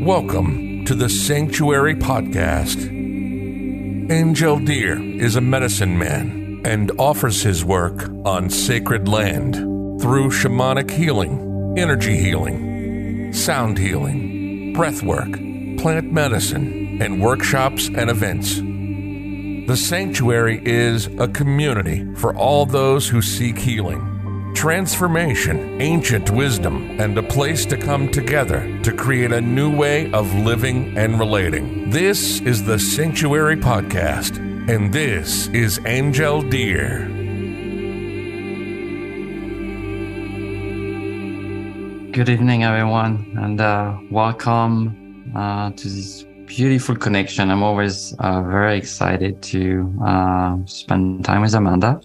Welcome to The Sanctuary Podcast. Angel Deer is a medicine man and offers his work on sacred land through shamanic healing, energy healing, sound healing, breath work, plant medicine, and workshops and events. The Sanctuary is a community for all those who seek healing, transformation, ancient wisdom, and a place to come together to create a new way of living and relating. This is the Sanctuary Podcast, and this is Angel Deer. Good evening, everyone, and welcome to this beautiful connection. I'm always very excited to spend time with Amanda.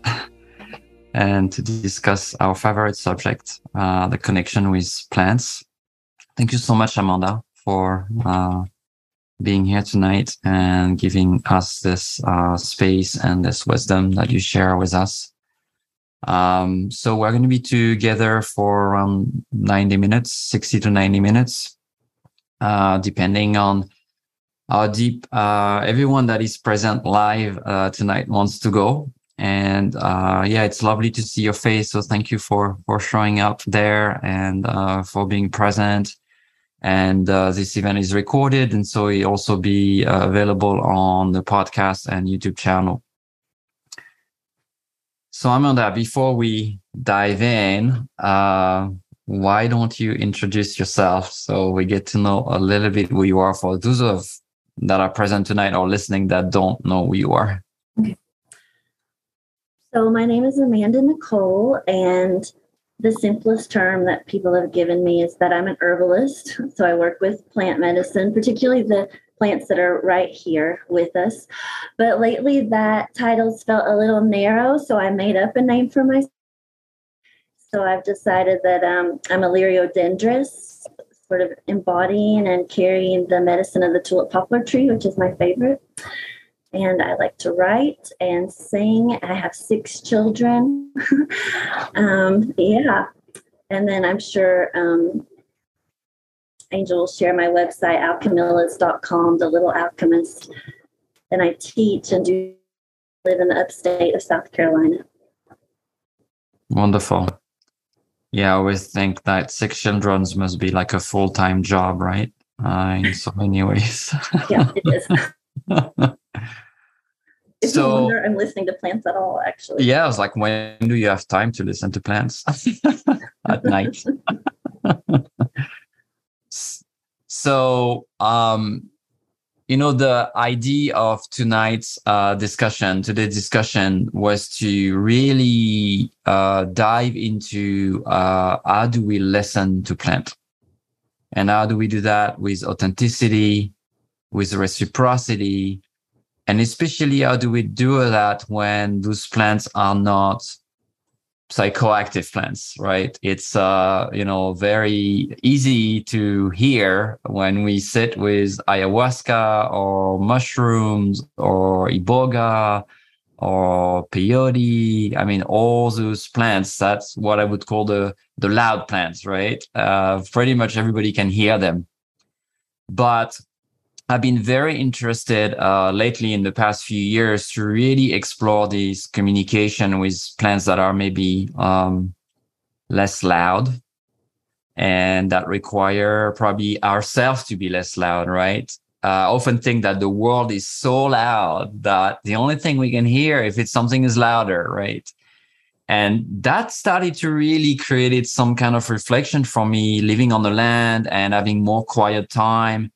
And to discuss our favorite subject, the connection with plants. Thank you so much, Amanda, for being here tonight and giving us this space and this wisdom that you share with us. So we're going to be together for around 90 minutes, 60 to 90 minutes, depending on how deep everyone that is present live tonight wants to go. And yeah, it's lovely to see your face. So thank you for showing up there and for being present. And this event is recorded, and so it'll also be available on the podcast and YouTube channel. So Amanda, before we dive in, why don't you introduce yourself so we get to know a little bit who you are for those of that are present tonight or listening that don't know who you are? Okay. So my name is Amanda Nicole, and the simplest term that people have given me is that I'm an herbalist. So I work with plant medicine, particularly the plants that are right here with us. But lately that title's felt a little narrow, so I made up a name for myself. So I've decided that I'm a liriodendress, sort of embodying and carrying the medicine of the tulip poplar tree, which is my favorite. And I like to write and sing. I have 6 children. Yeah. And then I'm sure Angel will share my website, alchemillas.com, the little alchemist. And I teach and do live in the upstate of South Carolina. Wonderful. Yeah, I always think that 6 children must be like a full-time job, right? In so many ways. Yeah, it is. If so, you wonder, I'm listening to plants at all, actually. Yeah, I was like, when do you have time to listen to plants? At night. So, you know, the idea of tonight's discussion was to really dive into how do we listen to plants? And how do we do that with authenticity, with reciprocity, and especially how do we do that when those plants are not psychoactive plants, right? It's, you know, very easy to hear when we sit with ayahuasca or mushrooms or iboga or peyote. I mean, all those plants, that's what I would call the loud plants, right? Pretty much everybody can hear them. But I've been very interested lately in the past few years to really explore this communication with plants that are maybe less loud and that require probably ourselves to be less loud, right? I often think that the world is so loud that the only thing we can hear if it's something is louder, right? And that started to really create some kind of reflection for me living on the land and having more quiet time.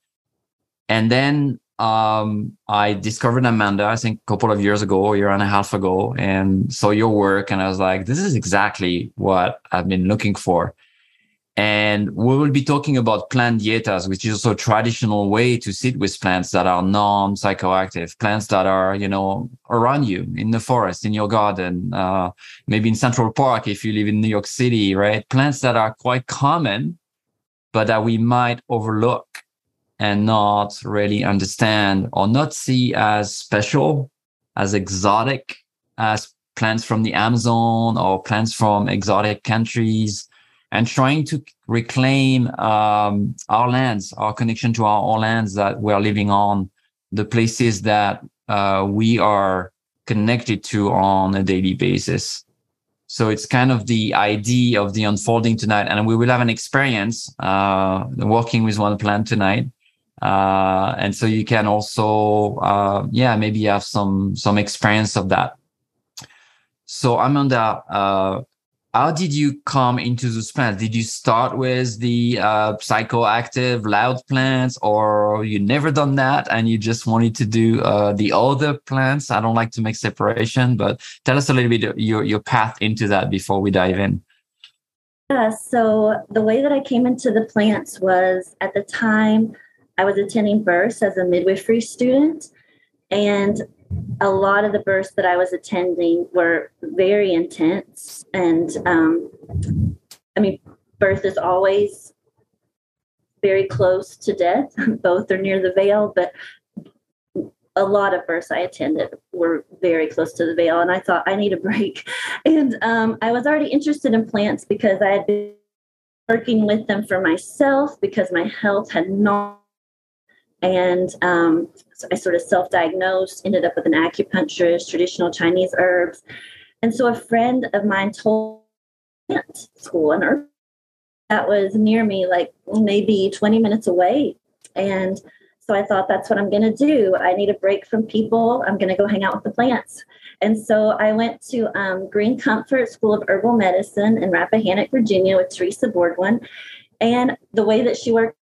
And then I discovered Amanda, I think a couple of years ago, a year and a half ago, and saw your work. And I was like, this is exactly what I've been looking for. And we will be talking about plant dietas, which is also a traditional way to sit with plants that are non-psychoactive, plants that are, you know, around you in the forest, in your garden, maybe in Central Park, if you live in New York City, right? Plants that are quite common, but that we might overlook and not really understand or not see as special, as exotic, as plants from the Amazon or plants from exotic countries. and trying to reclaim our lands, our connection to our own lands that we're living on, the places that we are connected to on a daily basis. So it's kind of the idea of the unfolding tonight. And we will have an experience working with one plant tonight. And so you can also, maybe have some experience of that. So Amanda, how did you come into those plants? Did you start with the psychoactive loud plants, or you never done that and you just wanted to do the other plants? I don't like to make separation, but tell us a little bit your path into that before we dive in. Yeah, so the way that I came into the plants was, at the time I was attending births as a midwifery student, and a lot of the births that I was attending were very intense. And birth is always very close to death. Both are near the veil, but a lot of births I attended were very close to the veil. And I thought, I need a break. And I was already interested in plants because I had been working with them for myself because my health had not. And so I sort of self-diagnosed, ended up with an acupuncturist, traditional Chinese herbs. And so a friend of mine told me plant school, an herb that was near me, like maybe 20 minutes away. And so I thought, that's what I'm going to do. I need a break from people. I'm going to go hang out with the plants. And so I went to Green Comfort School of Herbal Medicine in Rappahannock, Virginia, with Teresa Bordewine. And the way that she worked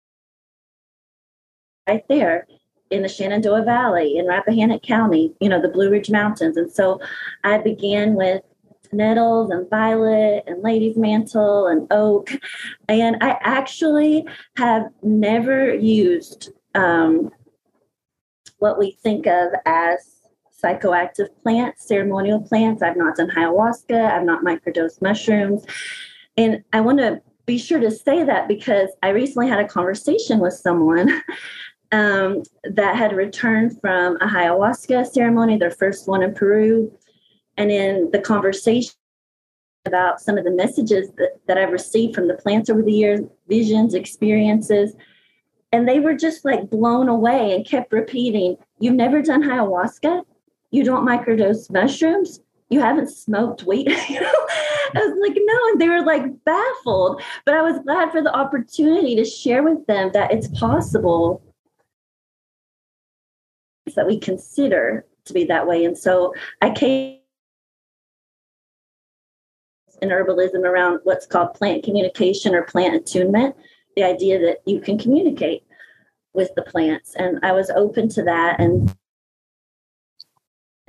right there in the Shenandoah Valley, in Rappahannock County, the Blue Ridge Mountains. And so I began with nettles and violet and lady's mantle and oak. And I actually have never used what we think of as psychoactive plants, ceremonial plants. I've not done ayahuasca. I've not microdosed mushrooms. And I want to be sure to say that because I recently had a conversation with someone that had returned from a ayahuasca ceremony, their first one in Peru. And in the conversation about some of the messages that I've received from the plants over the years, visions, experiences, and they were just like blown away and kept repeating, "You've never done ayahuasca? You don't microdose mushrooms? You haven't smoked weed?" I was like, no. And they were like baffled, but I was glad for the opportunity to share with them that it's possible that we consider to be that way. And so I came in herbalism around what's called plant communication or plant attunement, the idea that you can communicate with the plants. And I was open to that, and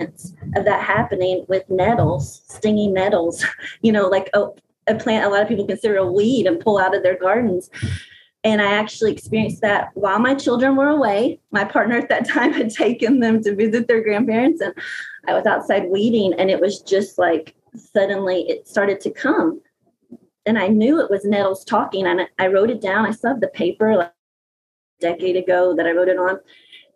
of that happening with nettles, stinging nettles, like a plant a lot of people consider a weed and pull out of their gardens. And I actually experienced that while my children were away. My partner at that time had taken them to visit their grandparents, and I was outside weeding, and it was just like suddenly it started to come. And I knew it was nettles talking, and I wrote it down. I still have the paper like a decade ago that I wrote it on.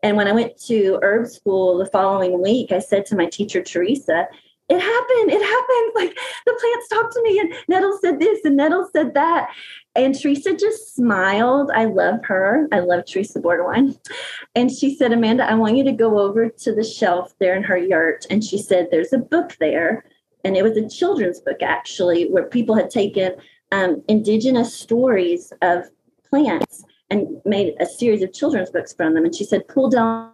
And when I went to herb school the following week, I said to my teacher, Teresa, it happened. Like, the plants talked to me, and nettles said this and nettles said that. And Teresa just smiled. I love her. I love Teresa Bordewine. And she said, "Amanda, I want you to go over to the shelf there in her yurt." And she said, "There's a book there." And it was a children's book, actually, where people had taken indigenous stories of plants and made a series of children's books from them. And she said, "Pull down."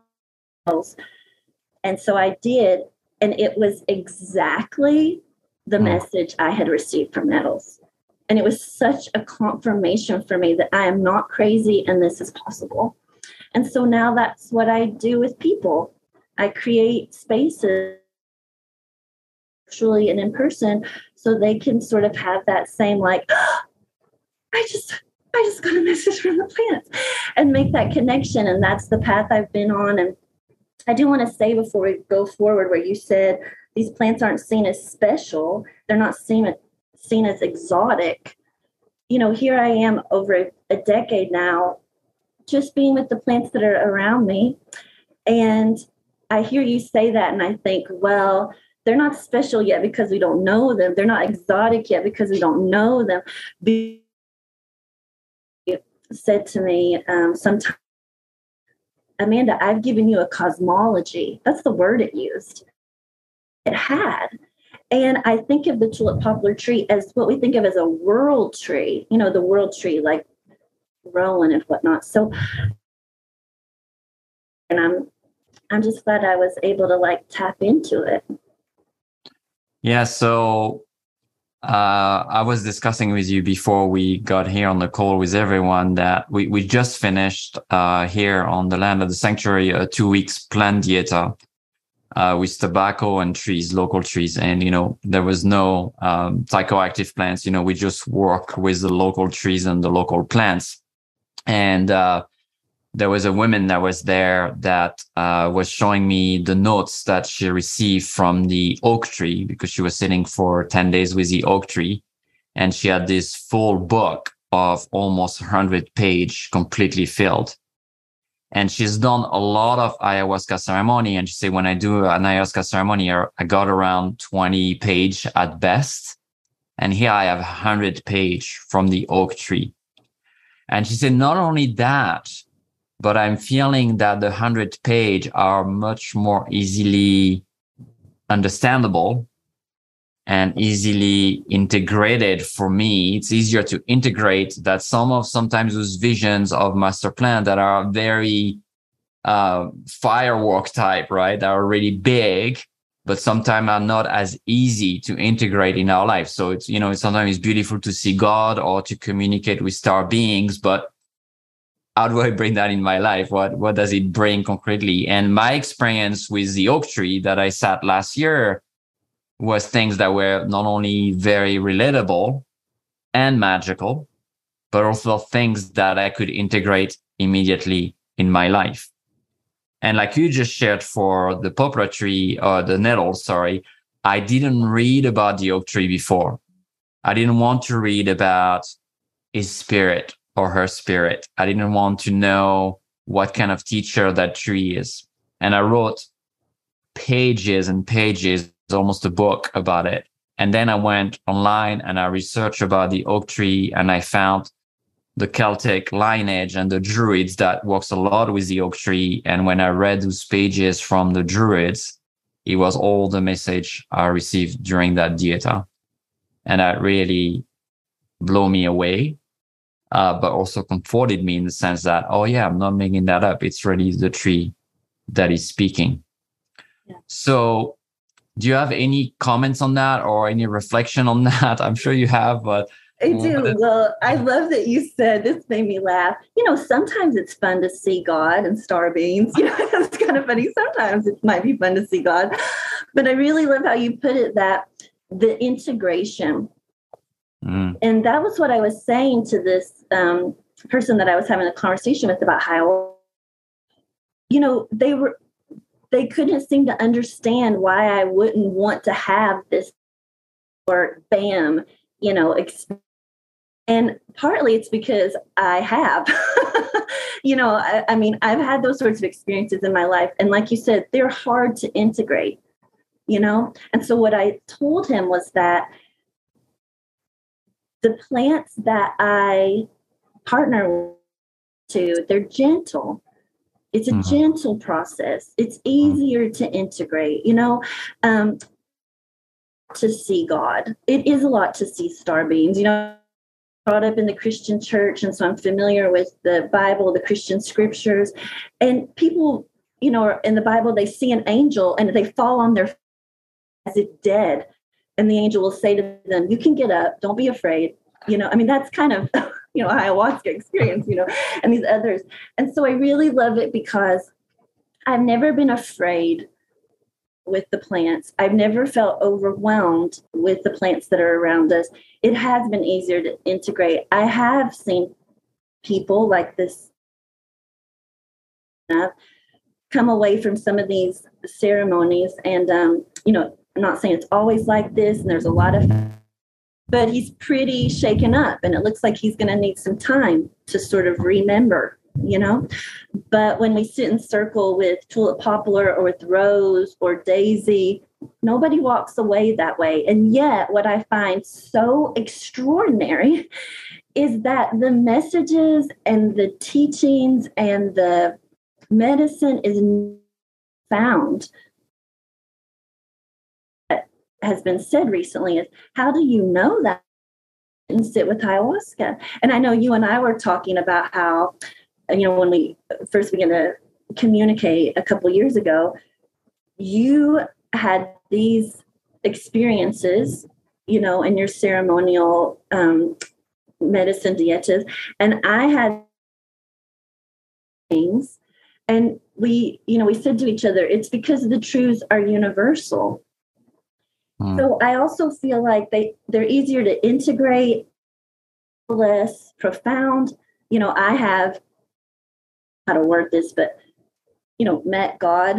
And so I did. And it was exactly the message I had received from nettles. And it was such a confirmation for me that I am not crazy and this is possible. And so now that's what I do with people. I create spaces virtually and in person so they can sort of have that same like, "Oh, I just got a message from the plants," and make that connection. And that's the path I've been on. And I do want to say, before we go forward, where you said these plants aren't seen as special, they're not seen as exotic. Here I am over a decade now, just being with the plants that are around me. And I hear you say that, and I think, well, They're not special yet because we don't know them. They're not exotic yet because we don't know them. Be said to me sometime, Amanda, I've given you a cosmology. That's the word it used. It had. And I think of the tulip poplar tree as what we think of as a world tree, you know, the world tree, like Rowan and whatnot. So, and I'm just glad I was able to like tap into it. Yeah. So I was discussing with you before we got here on the call with everyone that we just finished here on the land of the sanctuary, a 2 weeks plant dieta with tobacco and trees, local trees. And, you know, there was no psychoactive plants. You know, we just work with the local trees and the local plants. And there was a woman that was there that was showing me the notes that she received from the oak tree, because she was sitting for 10 days with the oak tree. And she had this full book of almost 100 pages completely filled. And she's done a lot of ayahuasca ceremony. And she said, when I do an ayahuasca ceremony, I got around 20 pages at best. And here I have 100 pages from the oak tree. And she said, not only that, but I'm feeling that the 100 page are much more easily understandable and easily integrated for me. It's easier to integrate that sometimes those visions of master plan that are very firework type, right? That are really big, but sometimes are not as easy to integrate in our life. So it's, you know, sometimes it's beautiful to see God or to communicate with star beings, but how do I bring that in my life? What does it bring concretely? And my experience with the oak tree that I sat last year was things that were not only very relatable and magical, but also things that I could integrate immediately in my life. And like you just shared for the poplar tree, or the nettle, sorry, I didn't read about the oak tree before. I didn't want to read about his spirit or her spirit. I didn't want to know what kind of teacher that tree is. And I wrote pages and pages, almost a book about it. And then I went online and I researched about the oak tree, and I found the Celtic lineage and the Druids that works a lot with the oak tree. And when I read those pages from the Druids, it was all the message I received during that dieta. And that really blew me away. But also comforted me in the sense that, oh yeah, I'm not making that up. It's really the tree that is speaking. Yeah. So do you have any comments on that or any reflection on that? I'm sure you have, but... I do. Well, I love that you said this made me laugh. You know, sometimes it's fun to see God and star beings. You know, it's kind of funny. Sometimes it might be fun to see God. But I really love how you put it, that the integration... Mm. And that was what I was saying to this person that I was having a conversation with about how, you know, they couldn't seem to understand why I wouldn't want to have this or bam, you know, and partly it's because I have, you know, I mean, I've had those sorts of experiences in my life. And like you said, they're hard to integrate, you know? And so what I told him was that the plants that I partner to, they're gentle. It's a gentle process. It's easier to integrate, you know, to see God. It is a lot to see star beings, you know, brought up in the Christian church. And so I'm familiar with the Bible, the Christian scriptures, and people, you know, in the Bible, they see an angel and they fall on their face as if dead. And the angel will say to them, you can get up. Don't be afraid. You know, I mean, that's kind of, you know, ayahuasca experience, you know, and these others. And so I really love it because I've never been afraid with the plants. I've never felt overwhelmed with the plants that are around us. It has been easier to integrate. I have seen people like this come away from some of these ceremonies and, you know, I'm not saying it's always like this, and there's a lot of, but he's pretty shaken up, and it looks like he's going to need some time to sort of remember, you know. But when we sit in circle with tulip poplar or with rose or daisy Nobody walks away that way. And yet what I find so extraordinary is that the messages and the teachings and the medicine is found. What has been said recently is, how do you know that? And sit with ayahuasca. And I know you and I were talking about how, you know, when we first began to communicate a couple years ago, you had these experiences, you know, in your ceremonial medicine dietas, and I had things, and we, you know, we said to each other, it's because the truths are universal. So I also feel like they're easier to integrate, less profound. You know, I have, how to word this, but, you know, met God,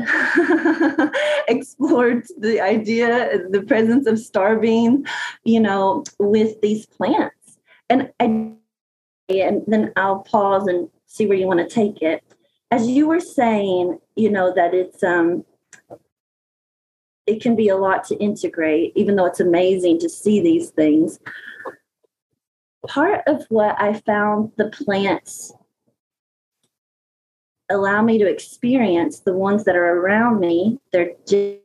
explored the idea, the presence of star beans, you know, with these plants. And then I'll pause and see where you want to take it. As you were saying, you know, that it's, it can be a lot to integrate, even though it's amazing to see these things. Part of what I found the plants allow me to experience, the ones that are around me, they're just,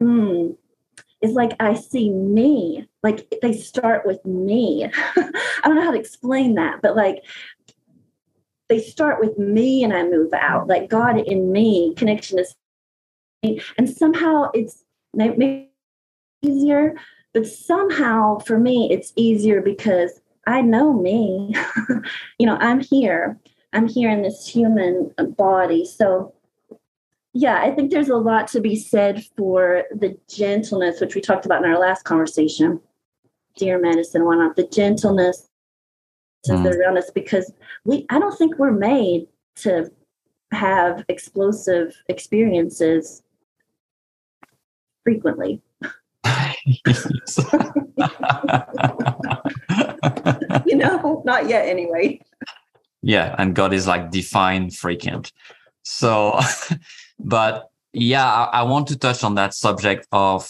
it's like I see me, like they start with me. I don't know how to explain that, but like, they start with me and I move out, like God in me, connection is. And somehow it's maybe easier, but somehow for me it's easier because I know me. You know, I'm here. I'm here in this human body. So, yeah, I think there's a lot to be said for the gentleness, which we talked about in our last conversation. Dear medicine, why not the gentleness that's around us? Because I don't think we're made to have explosive experiences frequently. You know, not yet anyway. Yeah, and God is like defined frequent. So, but yeah, I want to touch on that subject of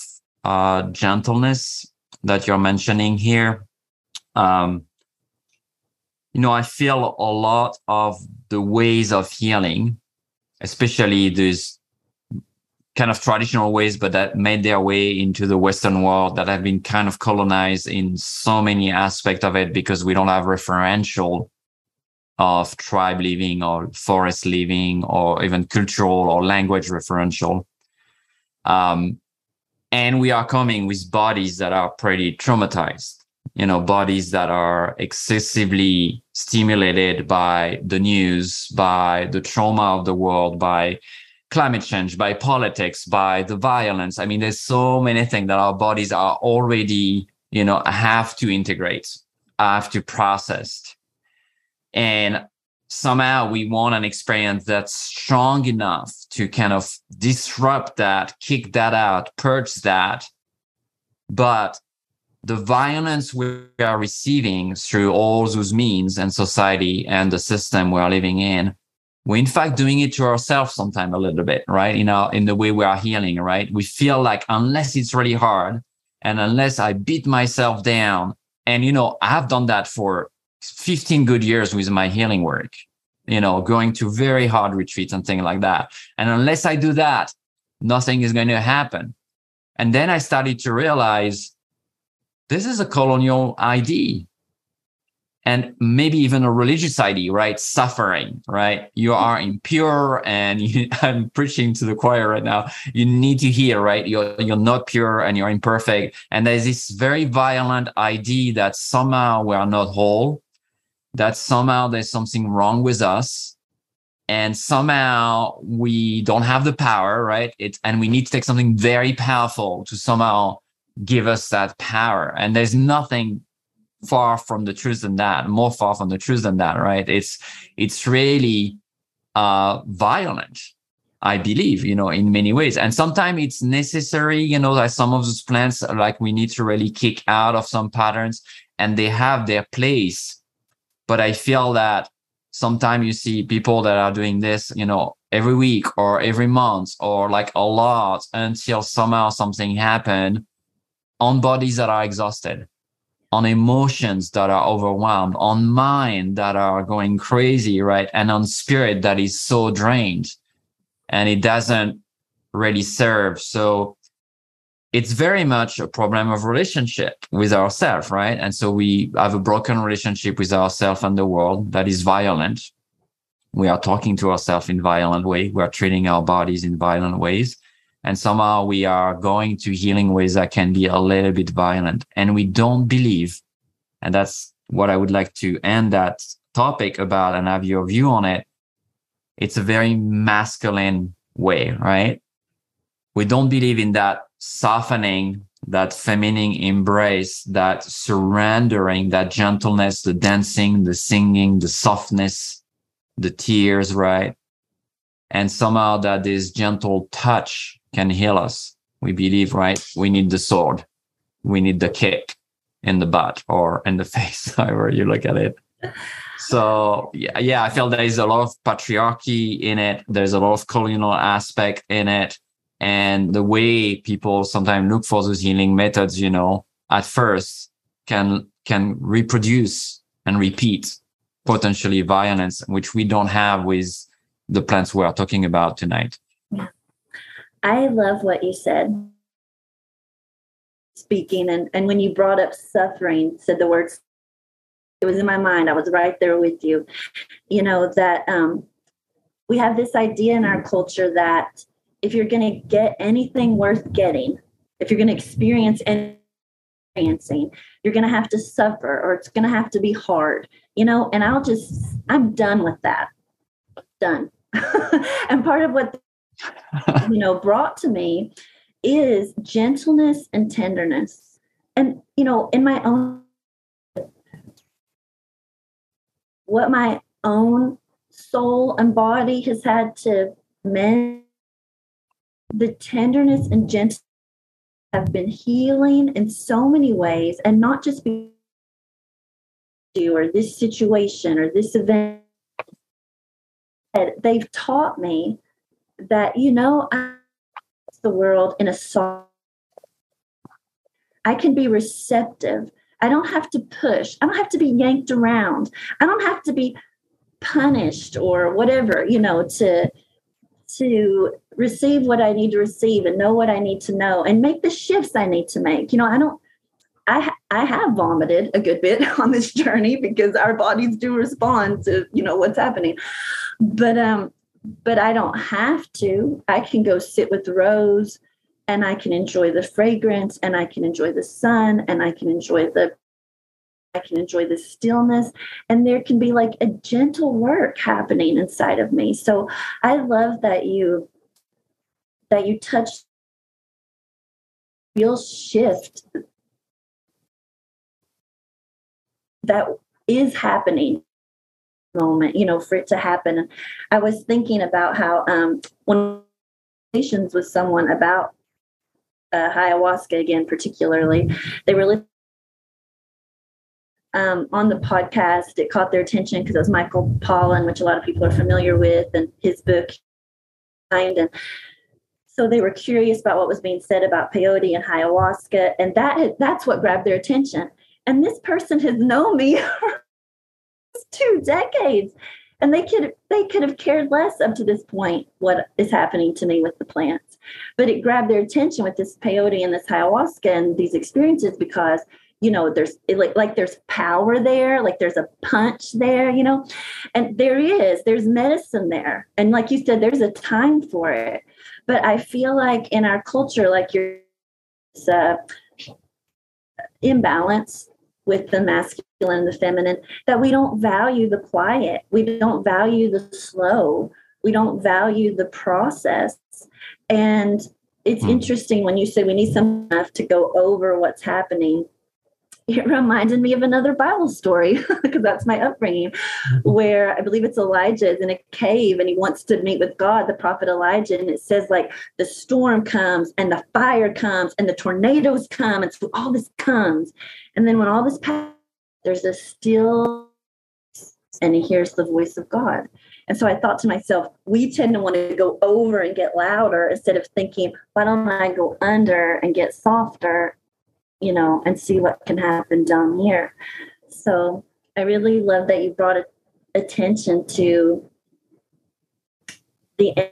gentleness that you're mentioning here. You know, I feel a lot of the ways of healing, especially these kind of traditional ways, but that made their way into the Western world, that have been kind of colonized in so many aspects of it, because we don't have referential of tribe living or forest living or even cultural or language referential. And we are coming with bodies that are pretty traumatized, you know, bodies that are excessively stimulated by the news, by the trauma of the world, by climate change, by politics, by the violence. I mean, there's so many things that our bodies are already, you know, have to integrate, have to process. And somehow we want an experience that's strong enough to kind of disrupt that, kick that out, purge that. But the violence we are receiving through all those means and society and the system we are living in, we're in fact doing it to ourselves sometimes a little bit, right? In the way we are healing, right? We feel like unless it's really hard and unless I beat myself down, and, you know, I've done that for 15 good years with my healing work, you know, going to very hard retreats and things like that. And unless I do that, nothing is going to happen. And then I started to realize, this is a colonial idea, and maybe even a religious idea, right? Suffering, right? You are impure, and I'm preaching to the choir right now. You need to hear, right? You're not pure and you're imperfect. And there's this very violent idea that somehow we are not whole, that somehow there's something wrong with us, and somehow we don't have the power, right? And we need to take something very powerful to somehow give us that power. And there's nothing far from the truth than that, more far from the truth than that, right? It's really violent, I believe, you know, in many ways. And sometimes it's necessary, you know, that some of those plants, like, we need to really kick out of some patterns, and they have their place. But I feel that sometimes you see people that are doing this, you know, every week or every month or like a lot until somehow something happened on bodies that are exhausted, on emotions that are overwhelmed, on mind that are going crazy, right? And on spirit that is so drained and it doesn't really serve. So it's very much a problem of relationship with ourselves, right? And so we have a broken relationship with ourselves and the world that is violent. We are talking to ourselves in violent way. We are treating our bodies in violent ways. And somehow we are going to healing ways that can be a little bit violent. And we don't believe, and that's what I would like to end that topic about and have your view on it. It's a very masculine way, right? We don't believe in that softening, that feminine embrace, that surrendering, that gentleness, the dancing, the singing, the softness, the tears, right? And somehow that this gentle touch can heal us. We believe, right? We need the sword. We need the kick in the butt or in the face, however you look at it. So yeah, I feel there is a lot of patriarchy in it. There's a lot of colonial aspect in it. And the way people sometimes look for those healing methods, you know, at first can reproduce and repeat potentially violence, which we don't have with the plants we are talking about tonight. I love what you said. Speaking and when you brought up suffering, said the words, it was in my mind. I was right there with you. You know, that we have this idea in our culture that if you're going to get anything worth getting, if you're going to experience anything, you're going to have to suffer or it's going to have to be hard, you know, and I'm done with that. Done. And part of what, you know, brought to me is gentleness and tenderness. And, you know, in my own, what my own soul and body has had to mend, the tenderness and gentleness have been healing in so many ways, and not just because you or this situation or this event. They've taught me that, you know, I the world in a soft. I can be receptive. I don't have to push. I don't have to be yanked around. I don't have to be punished or whatever, you know, to receive what I need to receive and know what I need to know and make the shifts I need to make. You know, I have vomited a good bit on this journey because our bodies do respond to, you know, what's happening, but I don't have to. I can go sit with the rose and I can enjoy the fragrance and I can enjoy the sun and I can enjoy the stillness, and there can be like a gentle work happening inside of me. So I love that you touched real shift that is happening moment, you know, for it to happen. And I was thinking about how when conversations with someone about ayahuasca again, particularly, they were listening on the podcast. It caught their attention because it was Michael Pollan, which a lot of people are familiar with, and his book. And so they were curious about what was being said about peyote and ayahuasca, and that's what grabbed their attention. And this person has known me for 2 decades, and they could have cared less up to this point what is happening to me with the plants, but it grabbed their attention with this peyote and this ayahuasca and these experiences because, you know, there's power there, like there's a punch there, you know, and there's medicine there. And like you said, there's a time for it. But I feel like in our culture, like it's an imbalance with the masculine and the feminine, that we don't value the quiet. We don't value the slow. We don't value the process. And it's interesting when you say we need some enough to go over what's happening. It reminded me of another Bible story because that's my upbringing, where I believe it's Elijah is in a cave and he wants to meet with God, the prophet Elijah. And it says like the storm comes and the fire comes and the tornadoes come. And so all this comes. And then when all this passes, there's a still, and he hears the voice of God. And so I thought to myself, we tend to want to go over and get louder instead of thinking, why don't I go under and get softer, you know, and see what can happen down here. So I really love that you brought attention to the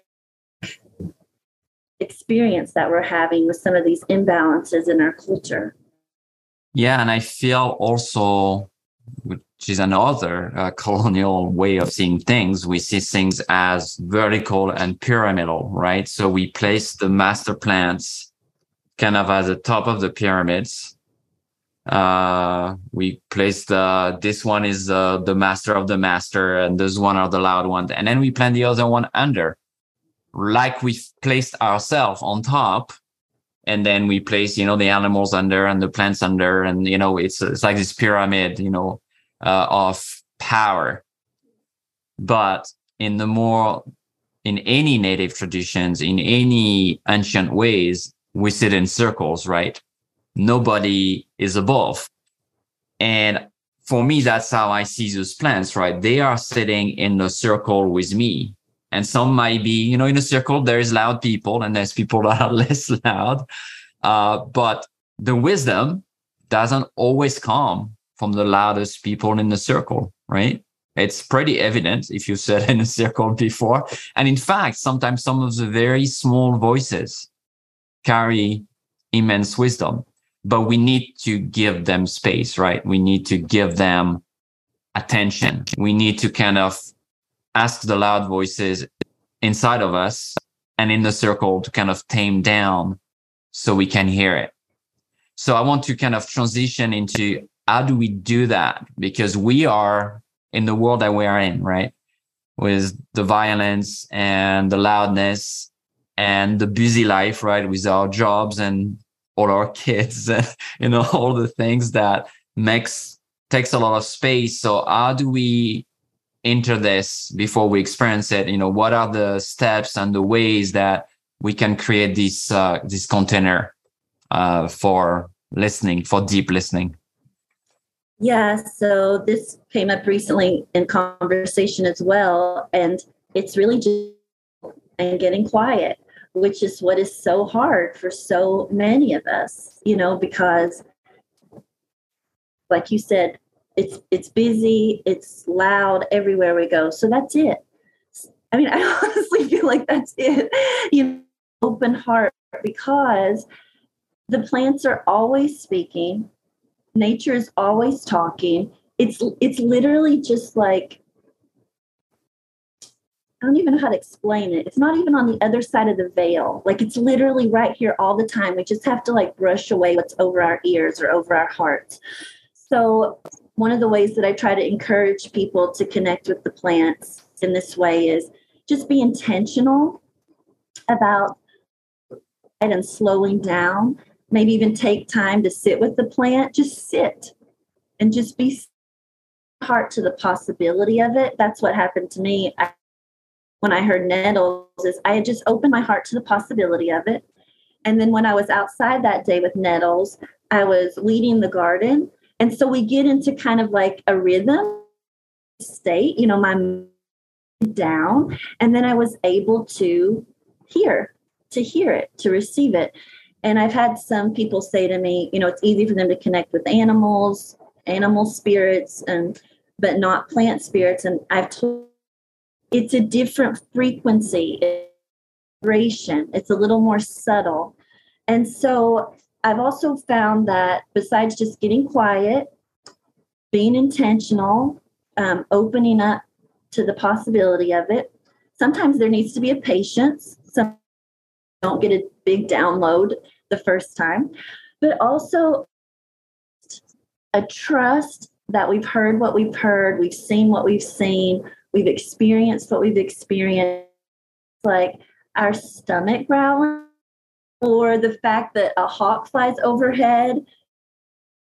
experience that we're having with some of these imbalances in our culture. Yeah, and I feel also, which is another colonial way of seeing things, we see things as vertical and pyramidal, right? So we place the master plants kind of at the top of the pyramids. We place this one is the master of the master, and this one are the loud ones. And then we plant the other one under, like we placed ourselves on top. And then we place, you know, the animals under and the plants under. And, you know, it's like this pyramid, you know, of power. But in any native traditions, in any ancient ways, we sit in circles, right? Nobody is above. And for me, that's how I see those plants, right? They are sitting in the circle with me. And some might be, you know, in a circle, there is loud people and there's people that are less loud. But the wisdom doesn't always come from the loudest people in the circle, right? It's pretty evident if you sat in a circle before. And in fact, sometimes some of the very small voices carry immense wisdom, but we need to give them space, right? We need to give them attention. We need to kind of ask the loud voices inside of us and in the circle to kind of tame down so we can hear it. So I want to kind of transition into how do we do that? Because we are in the world that we are in, right? With the violence and the loudness and the busy life, right? With our jobs and all our kids and, you know, all the things that takes a lot of space. So how do we enter this before we experience it? You know, what are the steps and the ways that we can create this container for listening, for deep listening? Yeah, so this came up recently in conversation as well, and it's really just and getting quiet, which is what is so hard for so many of us, you know, because like you said, it's busy, it's loud everywhere we go. So that's it. I mean, I honestly feel like that's it. You know, open heart, because the plants are always speaking. Nature is always talking. It's literally just like, I don't even know how to explain it. It's not even on the other side of the veil. Like, it's literally right here all the time. We just have to like brush away what's over our ears or over our hearts. So one of the ways that I try to encourage people to connect with the plants in this way is just be intentional about and slowing down. Maybe even take time to sit with the plant. Just sit and just be heart to the possibility of it. That's what happened to me when I heard nettles. Is I had just opened my heart to the possibility of it. And then when I was outside that day with nettles, I was weeding the garden. And so we get into kind of like a rhythm state, you know, my down. And then I was able to hear it, to receive it. And I've had some people say to me, you know, it's easy for them to connect with animals, animal spirits, but not plant spirits. And I've told you, it's a different frequency, vibration. It's a little more subtle. And so I've also found that besides just getting quiet, being intentional, opening up to the possibility of it, sometimes there needs to be a patience. Some don't get a big download the first time, but also a trust that we've heard, we've seen, we've experienced what we've experienced, like our stomach growling, or the fact that a hawk flies overhead,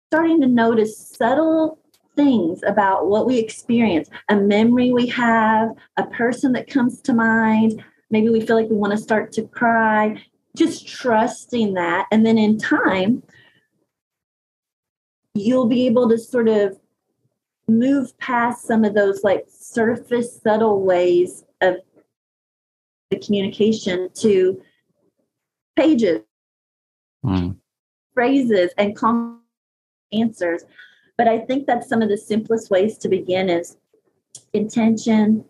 starting to notice subtle things about what we experience, a memory we have, a person that comes to mind. Maybe we feel like we want to start to cry, just trusting that. And then in time, you'll be able to sort of move past some of those like surface subtle ways of the communication to pages, phrases, and complex answers. But I think that's some of the simplest ways to begin is intention,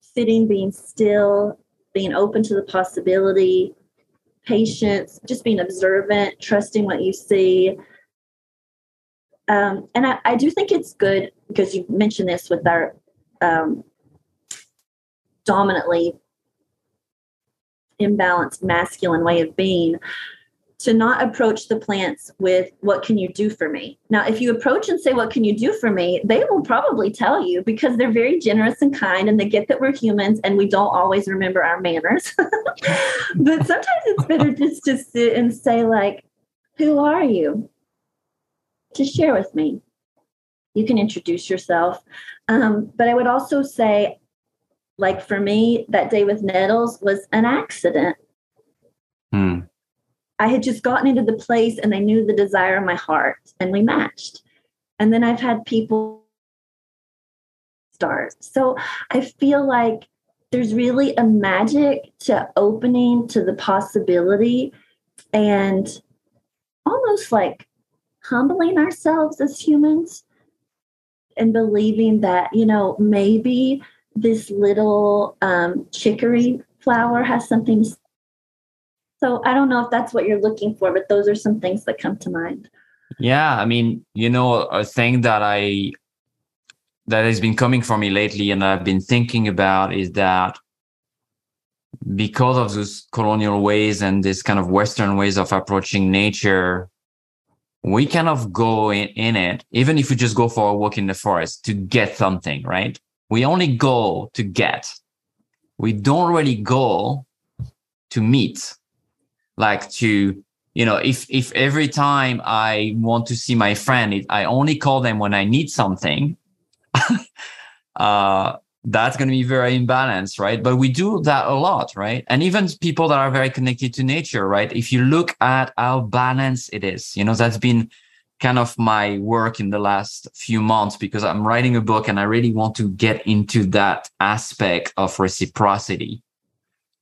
sitting, being still, being open to the possibility, patience, just being observant, trusting what you see. And I do think it's good, because you mentioned this with our dominantly imbalanced masculine way of being, to not approach the plants with, what can you do for me? Now, if you approach and say, what can you do for me? They will probably tell you, because they're very generous and kind, and they get that we're humans and we don't always remember our manners. But sometimes it's better just to sit and say, like, who are you? To share with me. You can introduce yourself. But I would also say, like, for me, that day with nettles was an accident. I had just gotten into the place and they knew the desire of my heart, and we matched. And then I've had people stars. So I feel like there's really a magic to opening to the possibility, and almost like humbling ourselves as humans and believing that, you know, maybe this little chicory flower has something to say. So I don't know if that's what you're looking for, but those are some things that come to mind. Yeah. I mean, you know, a thing that that has been coming for me lately and I've been thinking about is that because of those colonial ways and this kind of Western ways of approaching nature, we kind of go in it, even if we just go for a walk in the forest to get something, right? We only go to get. We don't really go to meet. Like to, you know, if every time I want to see my friend, I only call them when I need something, that's going to be very imbalanced, right? But we do that a lot, right? And even people that are very connected to nature, right? If you look at how balanced it is, you know, that's been kind of my work in the last few months, because I'm writing a book and I really want to get into that aspect of reciprocity.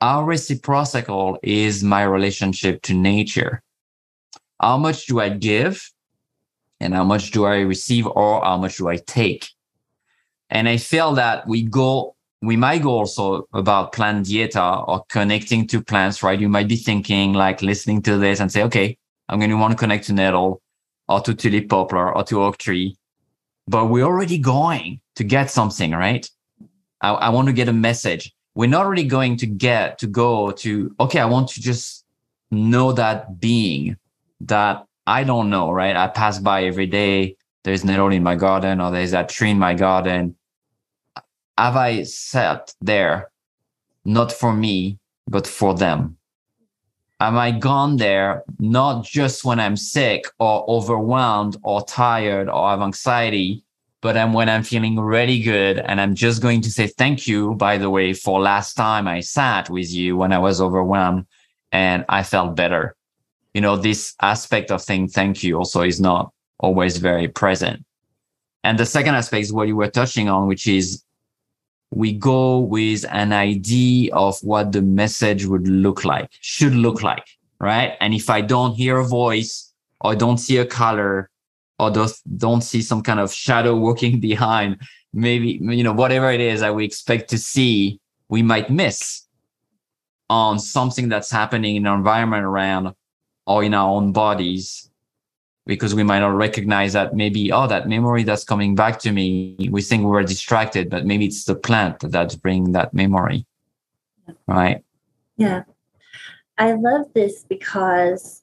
How reciprocal is my relationship to nature? How much do I give and how much do I receive, or how much do I take? And I feel that we might go also about plant dieta or connecting to plants, right? You might be thinking, like, listening to this and say, okay, I'm going to want to connect to nettle or to tulip poplar or to oak tree, but we're already going to get something, right? I want to get a message. We're not really going to get to go to, okay, I want to just know that being that I don't know, right? I pass by every day. There's nettle in my garden, or there's that tree in my garden. Have I sat there, not for me, but for them? Am I gone there, not just when I'm sick or overwhelmed or tired or have anxiety, but when I'm feeling really good, and I'm just going to say thank you, by the way, for last time I sat with you when I was overwhelmed and I felt better. You know, this aspect of saying thank you also is not always very present. And the second aspect is what you were touching on, which is we go with an idea of what the message should look like, right? And if I don't hear a voice or don't see a color, or don't see some kind of shadow walking behind, maybe, you know, whatever it is that we expect to see, we might miss on something that's happening in our environment around or in our own bodies, because we might not recognize that maybe, that memory that's coming back to me, we think we were distracted, but maybe it's the plant that's bringing that memory, right? Yeah. I love this because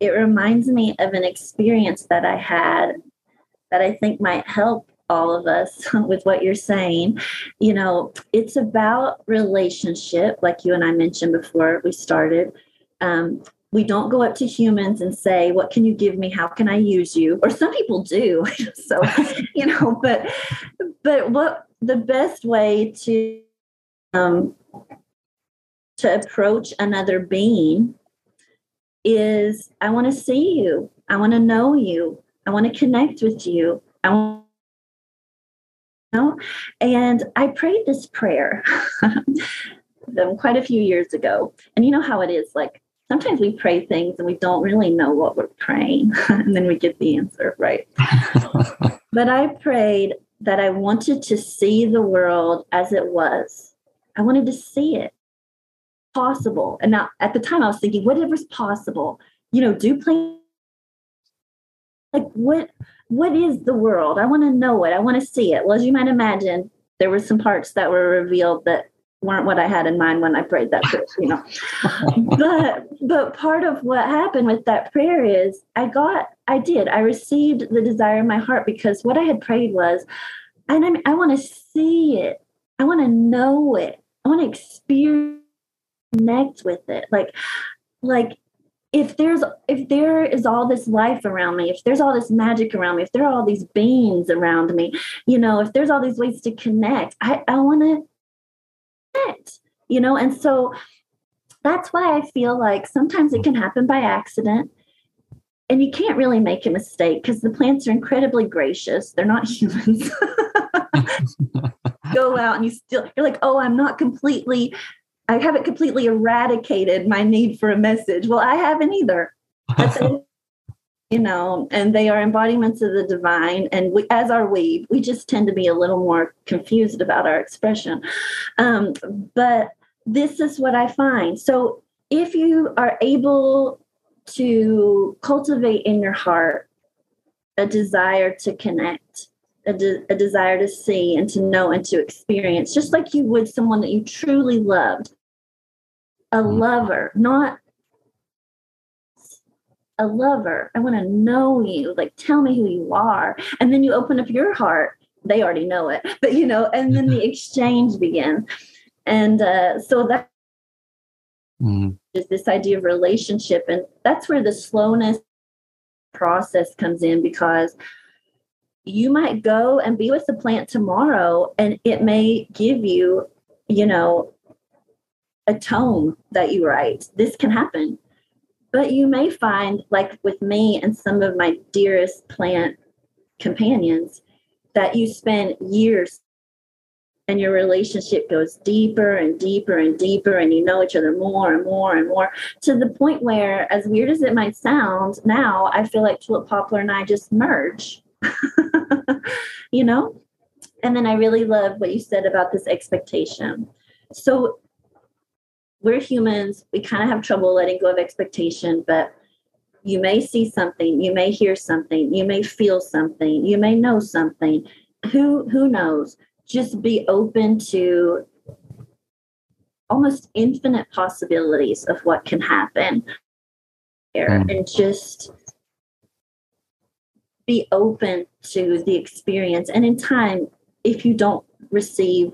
it reminds me of an experience that I had that I think might help all of us with what you're saying. You know, it's about relationship, like you and I mentioned before we started. We don't go up to humans and say, what can you give me? How can I use you? Or some people do. So, you know, but what the best way to approach another being is, I want to see you. I want to know you. I want to connect with you. I want to know. And I prayed this prayer quite a few years ago. And you know how it is, like, sometimes we pray things and we don't really know what we're praying. And then we get the answer, right? But I prayed that I wanted to see the world as it was. I wanted to see it possible. And now, at the time I was thinking, whatever's possible, you know, do play. Like, what is the world? I want to know it. I want to see it. Well, as you might imagine, there were some parts that were revealed that weren't what I had in mind when I prayed that prayer, you know. But part of what happened with that prayer is I received the desire in my heart, because what I had prayed was, I want to see it. I want to know it. I want to connect with it. Like if there is all this life around me, if there's all this magic around me, if there are all these beings around me, you know, if there's all these ways to connect, I want to connect, you know. And so that's why I feel like sometimes it can happen by accident, and you can't really make a mistake, because the plants are incredibly gracious. They're not humans. Go out and you're like, oh, I haven't completely eradicated my need for a message. Well, I haven't either. You know, and they are embodiments of the divine. And we just tend to be a little more confused about our expression. But this is what I find. So if you are able to cultivate in your heart a desire to connect, a desire to see and to know and to experience, just like you would someone that you truly loved, lover, not a lover. I want to know you, like, tell me who you are. And then you open up your heart. They already know it, but you know, and then the exchange begins. And so that is this idea of relationship. And that's where the slowness process comes in, because you might go and be with the plant tomorrow, and it may give you, you know, a tome that you write. This can happen. But you may find, like with me and some of my dearest plant companions, that you spend years and your relationship goes deeper and deeper and deeper, and you know each other more and more and more, to the point where, as weird as it might sound now, I feel like tulip poplar and I just merge. You know? And then I really love what you said about this expectation. So we're humans. We kind of have trouble letting go of expectation, but you may see something, you may hear something, you may feel something, you may know something. Who knows? Just be open to almost infinite possibilities of what can happen there, and just be open to the experience. And in time, if you don't receive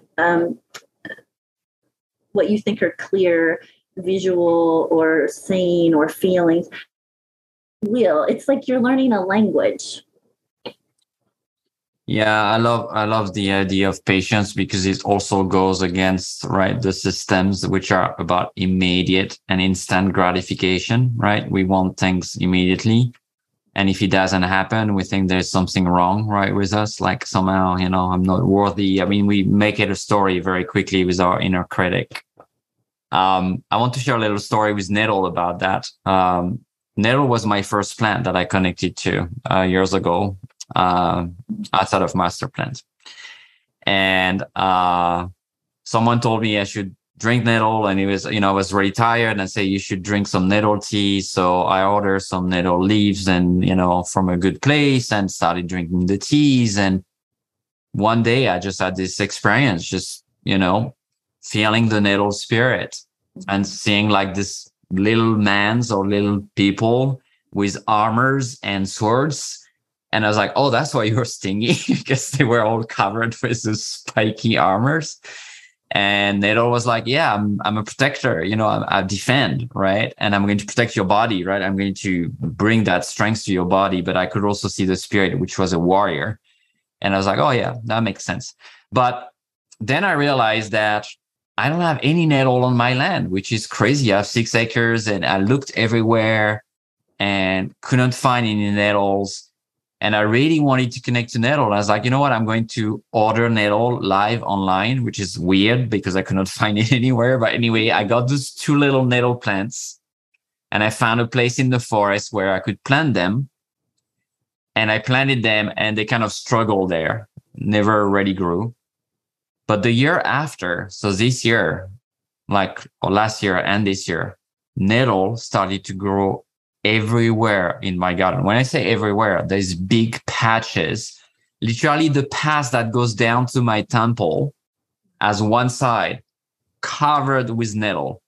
what you think are clear visual or scene or feelings, it's like you're learning a language. Yeah, I love the idea of patience, because it also goes against, right, the systems which are about immediate and instant gratification, right? We want things immediately. And if it doesn't happen, we think there's something wrong, right, with us. Like, somehow, you know, I'm not worthy. I mean, we make it a story very quickly with our inner critic. I want to share a little story with nettle about that. Nettle was my first plant that I connected to years ago, outside of master plant. And someone told me I should drink nettle, and it was, you know, I was really tired, and I say, you should drink some nettle tea. So I ordered some nettle leaves, and, you know, from a good place, and started drinking the teas. And one day I just had this experience, just, you know, feeling the nettle spirit and seeing like this little mans or little people with armors and swords. And I was like, oh, that's why you're stingy, because they were all covered with those spiky armors. And nettle was like, yeah, I'm a protector, you know, I defend, right? And I'm going to protect your body, right? I'm going to bring that strength to your body. But I could also see the spirit, which was a warrior. And I was like, oh yeah, that makes sense. But then I realized that I don't have any nettle on my land, which is crazy. I have 6 acres, and I looked everywhere and couldn't find any nettles. And I really wanted to connect to nettle. I was like, you know what? I'm going to order nettle live online, which is weird because I could not find it anywhere. But anyway, I got those two little nettle plants and I found a place in the forest where I could plant them. And I planted them and they kind of struggled there, never really grew. But the year after, so this year, or last year and this year, nettle started to grow everywhere in my garden. When I say everywhere, there's big patches, literally the path that goes down to my temple as one side covered with nettle.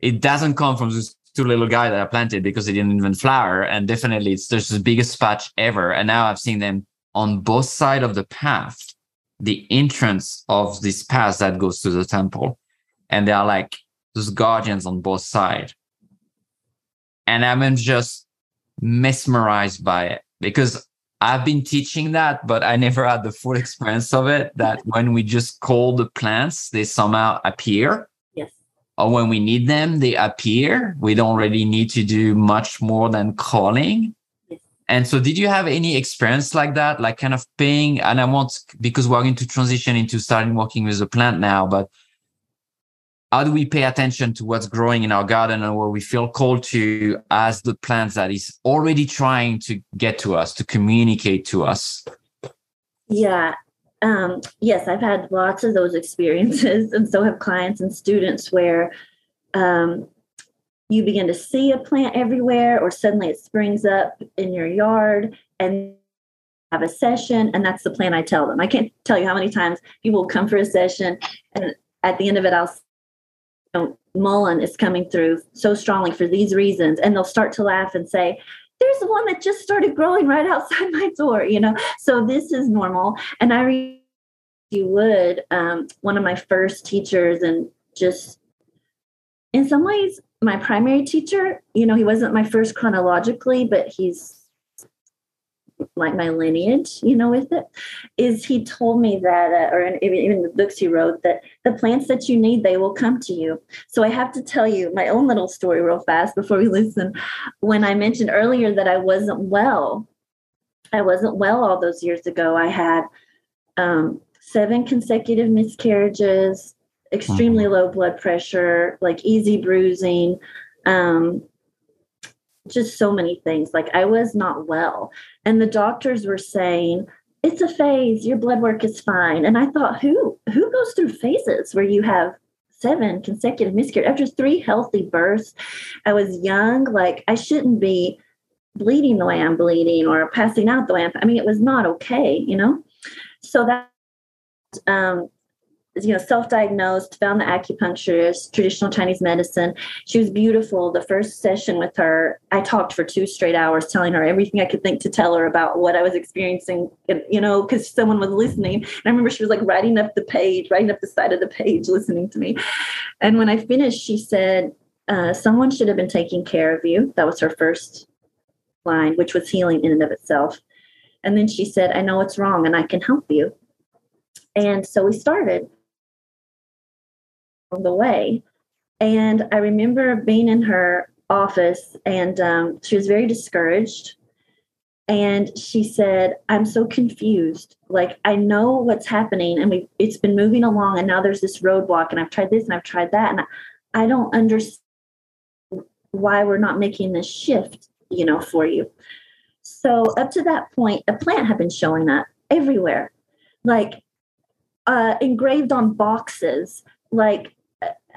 It doesn't come from those two little guys that I planted because they didn't even flower. And definitely it's just the biggest patch ever. And now I've seen them on both sides of the path, the entrance of this path that goes to the temple. And they are like those guardians on both sides. And I'm just mesmerized by it because I've been teaching that, but I never had the full experience of it, that when we just call the plants, they somehow appear. Yes. Or when we need them, they appear. We don't really need to do much more than calling. Yes. And so did you have any experience like that, like kind of paying? And I want, because we're going to transition into starting working with the plant now, but how do we pay attention to what's growing in our garden and what we feel called to as the plants that is already trying to get to us, to communicate to us? Yeah. Yes, I've had lots of those experiences, and so have clients and students where you begin to see a plant everywhere, or suddenly it springs up in your yard and have a session, and that's the plant I tell them. I can't tell you how many times people come for a session, and at the end of it, I'll say, mullein is coming through so strongly for these reasons. And they'll start to laugh and say, there's the one that just started growing right outside my door, you know? So this is normal. And I read Matthew Wood, one of my first teachers, and just in some ways, my primary teacher, you know, he wasn't my first chronologically, but he's like my lineage, you know, with it, is he told me that, or even the books he wrote, that the plants that you need, they will come to you. So I have to tell you my own little story real fast before we listen. When I mentioned earlier that I wasn't well all those years ago, I had 7 consecutive miscarriages, extremely low blood pressure, like easy bruising, just so many things. Like I was not well. And the doctors were saying, it's a phase, your blood work is fine. And I thought, who goes through phases where you have 7 consecutive miscarriages? After 3 healthy births, I was young, like I shouldn't be bleeding the way I'm bleeding or passing out the way I mean, it was not okay, you know? So that, you know, self-diagnosed, found the acupuncturist, traditional Chinese medicine. She was beautiful. The first session with her, I talked for 2 straight hours, telling her everything I could think to tell her about what I was experiencing, you know, because someone was listening. And I remember she was like writing up the side of the page, listening to me. And when I finished, she said, someone should have been taking care of you. That was her first line, which was healing in and of itself. And then she said, I know what's wrong and I can help you. And so we started on the way. And I remember being in her office, and she was very discouraged. And she said, I'm so confused. Like, I know what's happening, and it's been moving along, and now there's this roadblock, and I've tried this and I've tried that. And I don't understand why we're not making this shift, you know, for you. So up to that point, a plant had been showing up everywhere, like engraved on boxes, like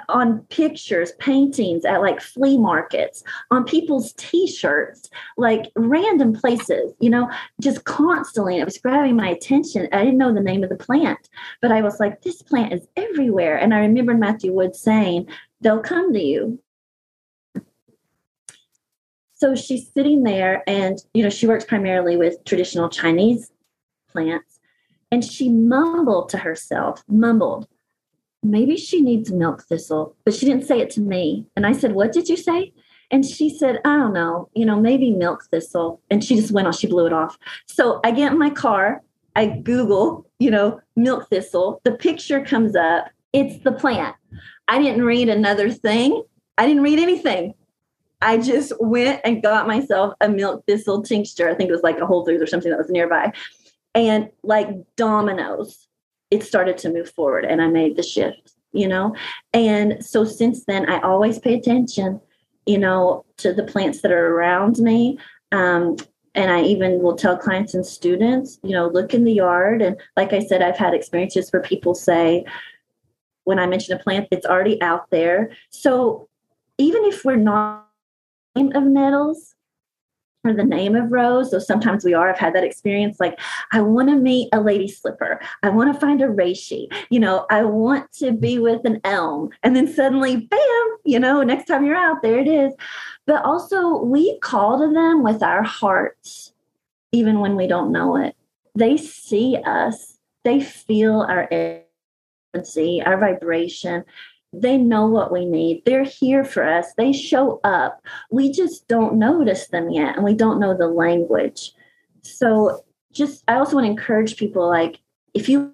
on pictures, paintings at like flea markets, on people's t-shirts, like random places, you know, just constantly. And it was grabbing my attention. I didn't know the name of the plant, but I was like, this plant is everywhere. And I remember Matthew Wood saying, they'll come to you. So she's sitting there, and, you know, she works primarily with traditional Chinese plants, and she mumbled to herself, maybe she needs milk thistle, but she didn't say it to me. And I said, what did you say? And she said, I don't know, you know, maybe milk thistle. And she just went on, she blew it off. So I get in my car, I Google, you know, milk thistle. The picture comes up. It's the plant. I didn't read anything. I just went and got myself a milk thistle tincture. I think it was like a Whole Foods or something that was nearby. And like dominoes, it started to move forward and I made the shift, you know? And so since then, I always pay attention, you know, to the plants that are around me. And I even will tell clients and students, you know, look in the yard. And like I said, I've had experiences where people say, when I mention a plant, it's already out there. So even if we're not name of nettles or the name of rose, though sometimes we are, I've had that experience. Like, I want to meet a lady slipper. I want to find a reishi. You know, I want to be with an elm. And then suddenly, bam, you know, next time you're out, there it is. But also we call to them with our hearts, even when we don't know it. They see us. They feel our energy, our vibration. They know what we need. They're here for us. They show up. We just don't notice them yet. And we don't know the language. So just, I also want to encourage people, like, if you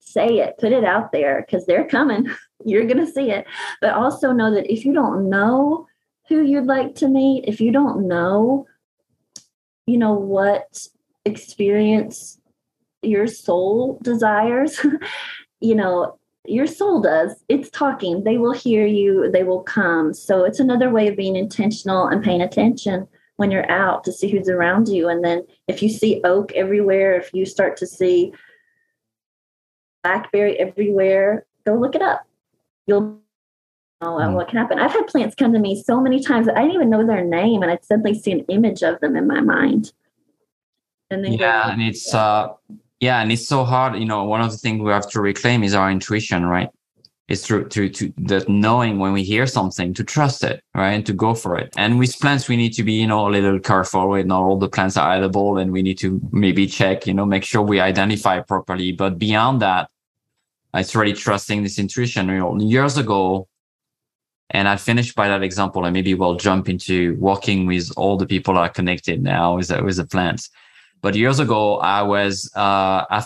say it, put it out there, because they're coming, you're going to see it. But also know that if you don't know who you'd like to meet, if you don't know, you know, what experience your soul desires, you know, your soul does. It's talking. They will hear you. They will come. So it's another way of being intentional and paying attention when you're out to see who's around you. And then if you see oak everywhere, if you start to see blackberry everywhere, go look it up. You'll know what can happen. I've had plants come to me so many times that I didn't even know their name, and I'd suddenly see an image of them in my mind. And then it's so hard. You know, one of the things we have to reclaim is our intuition, right? It's through that knowing when we hear something, to trust it, right? And to go for it. And with plants, we need to be, you know, a little careful. Right? Not all the plants are edible, and we need to maybe check, you know, make sure we identify properly. But beyond that, it's really trusting this intuition. You know, years ago, and I finished by that example, and maybe we'll jump into walking with all the people that are connected now with the plants. But years ago, I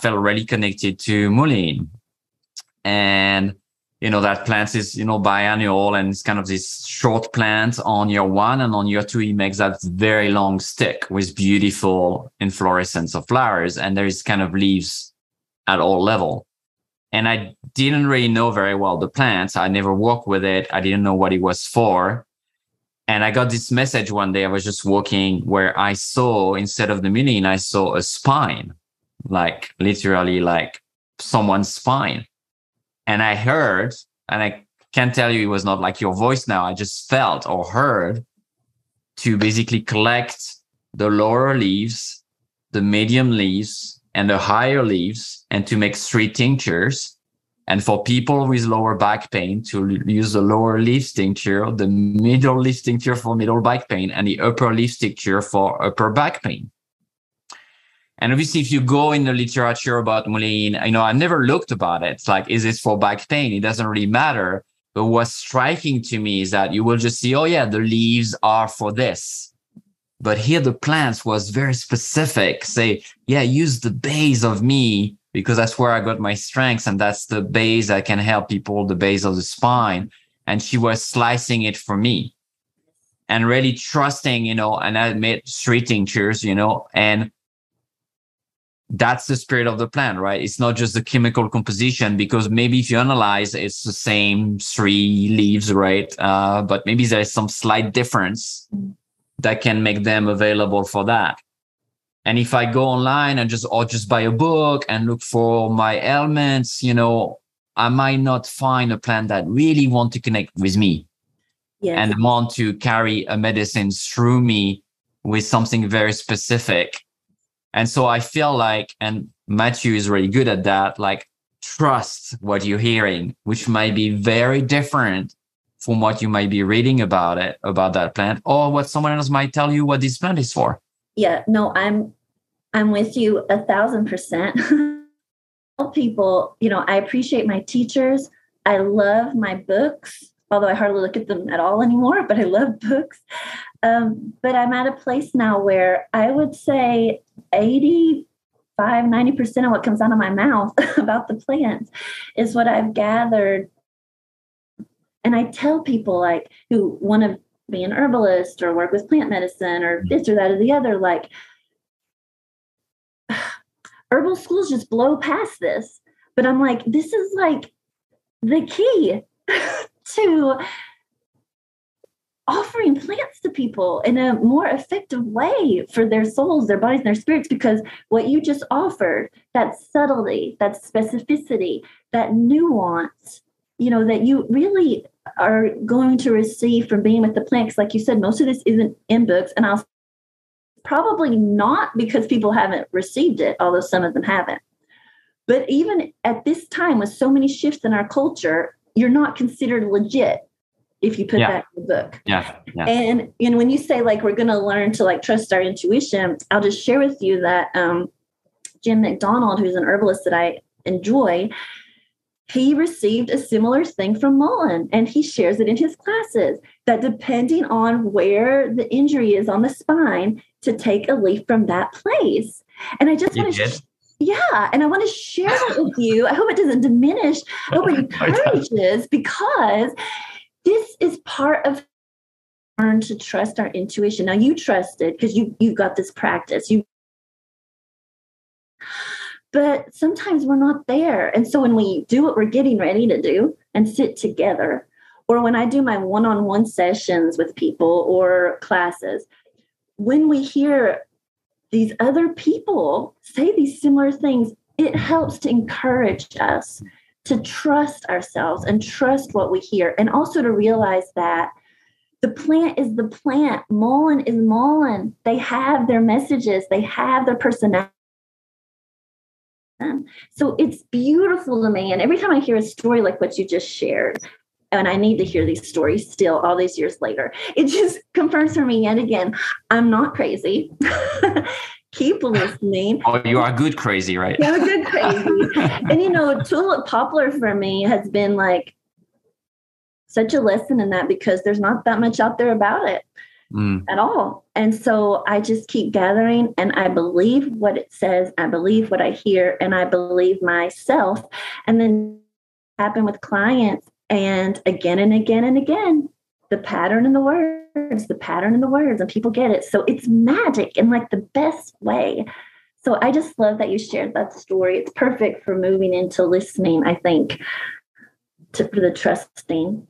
felt really connected to mullein. And, you know, that plant is, you know, biennial, and it's kind of this short plant on year one. And on year two, it makes that very long stick with beautiful inflorescence of flowers. And there is kind of leaves at all level. And I didn't really know very well the plants. I never walked with it. I didn't know what it was for. And I got this message one day. I was just walking where I saw, instead of the mullein, I saw a spine, like literally like someone's spine. And I heard, and I can't tell you it was not like your voice now. I just felt or heard to basically collect the lower leaves, the medium leaves, and the higher leaves, and to make 3 tinctures. And for people with lower back pain, to use the lower leaf tincture, the middle leaf tincture for middle back pain, and the upper leaf tincture for upper back pain. And obviously, if you go in the literature about mullein, you know, I never looked about it. It's like, is this for back pain? It doesn't really matter. But what's striking to me is that you will just see, oh yeah, the leaves are for this. But here the plants was very specific. Say, yeah, use the base of me, because that's where I got my strengths, and that's the base that can help people, the base of the spine. And she was slicing it for me and really trusting, you know, and I made 3 tinctures, you know, and that's the spirit of the plant, right? It's not just the chemical composition, because maybe if you analyze, it's the same 3 leaves, right? But maybe there's some slight difference that can make them available for that. And if I go online and just buy a book and look for my elements, you know, I might not find a plant that really want to connect with me and want to carry a medicine through me with something very specific. And so I feel like, and Matthew is really good at that, like, trust what you're hearing, which might be very different from what you might be reading about it, about that plant, or what someone else might tell you what this plant is for. Yeah, no, I'm with you 1,000%. People, you know, I appreciate my teachers. I love my books, although I hardly look at them at all anymore, but I love books. But I'm at a place now where I would say 85-90% of what comes out of my mouth about the plants is what I've gathered. And I tell people, like, who want to be an herbalist or work with plant medicine or this or that or the other. Like, herbal schools just blow past this. But I'm like, this is like the key to offering plants to people in a more effective way for their souls, their bodies, and their spirits, because what you just offered, that subtlety, that specificity, that nuance, you know, that you really are going to receive from being with the plants. Like you said, most of this isn't in books, and I'll probably not because people haven't received it, although some of them haven't. But even at this time, with so many shifts in our culture, you're not considered legit if you put that in the book. Yeah. And when you say, like, we're going to learn to, like, trust our intuition, I'll just share with you that Jim McDonald, who's an herbalist that I enjoy, he received a similar thing from Mullen, and he shares it in his classes, that depending on where the injury is on the spine, to take a leaf from that place. And I just want to and I want to share that with you. I hope it doesn't diminish. I hope it encourages, because this is part of learn to trust our intuition. Now, you trust it because you got this practice. But sometimes we're not there. And so when we do what we're getting ready to do and sit together, or when I do my one-on-one sessions with people or classes, when we hear these other people say these similar things, it helps to encourage us to trust ourselves and trust what we hear. And also to realize that the plant is the plant. Mullen is Mullen. They have their messages. They have their personality. So it's beautiful to me. And every time I hear a story like what you just shared, and I need to hear these stories still all these years later, it just confirms for me yet again, I'm not crazy. Keep listening. Oh, you are good crazy, right? You're good crazy. And, you know, tulip poplar for me has been like such a lesson in that, because there's not that much out there about it at all. And so I just keep gathering, and I believe what it says. I believe what I hear, and I believe myself. And then happen with clients, and again and again and again, the pattern in the words, and people get it. So it's magic in like the best way. So I just love that you shared that story. It's perfect for moving into listening, I think, for the trusting.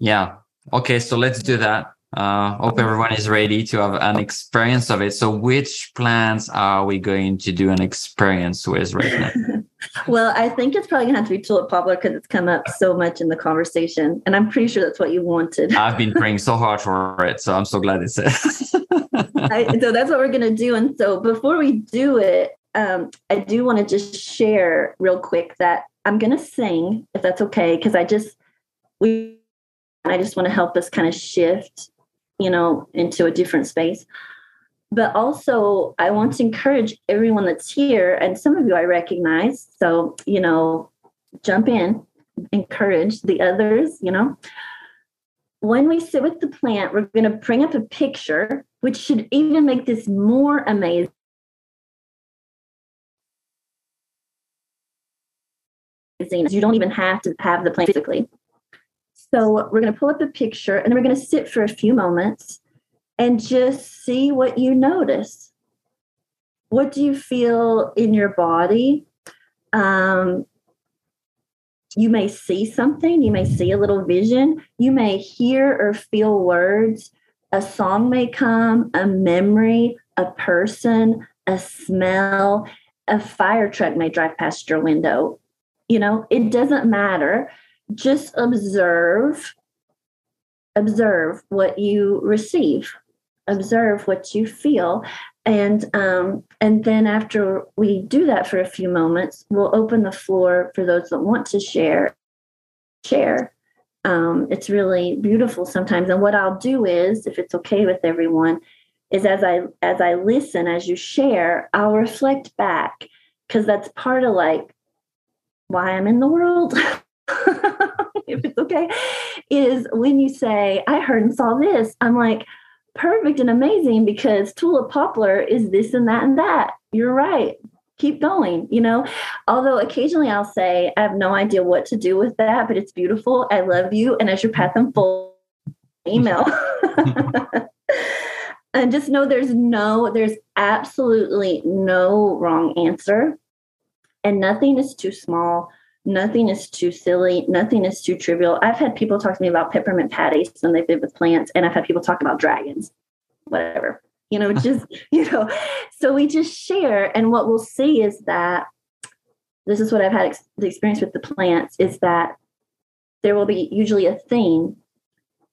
Yeah. Okay. So let's do that. Hope everyone is ready to have an experience of it. So which plants are we going to do an experience with right now? Well, I think it's probably going to have to be tulip poplar, because it's come up so much in the conversation. And I'm pretty sure that's what you wanted. I've been praying so hard for it. So I'm so glad it's it. So that's what we're going to do. And so before we do it, I do want to just share real quick that I'm going to sing, if that's okay, because I just want to help us kind of shift, you know, into a different space. But also, I want to encourage everyone that's here, and some of you I recognize, so, you know, jump in, encourage the others, you know. When we sit with the plant, we're going to bring up a picture, which should even make this more amazing. You don't even have to have the plant physically. So we're going to pull up a picture, and then we're going to sit for a few moments and just see what you notice. What do you feel in your body? You may see something. You may see a little vision. You may hear or feel words. A song may come, a memory, a person, a smell. A fire truck may drive past your window. You know, it doesn't matter. Just observe what you receive. Observe what you feel. And then after we do that for a few moments, we'll open the floor for those that want to share. It's really beautiful sometimes. And what I'll do is, if it's okay with everyone, is as I listen, as you share, I'll reflect back, because that's part of like why I'm in the world. If it's okay, is when you say, I heard and saw this, I'm like, perfect and amazing, because tulip poplar is this and that and that. You're right. Keep going, you know. Although occasionally I'll say, I have no idea what to do with that, but it's beautiful. I love you. And as your path unfolds, email. And just know there's absolutely no wrong answer. And nothing is too small. Nothing is too silly. Nothing is too trivial. I've had people talk to me about peppermint patties when they've been with plants. And I've had people talk about dragons, whatever, so we just share. And what we'll see is that this is what I've had the experience with the plants is that there will be usually a theme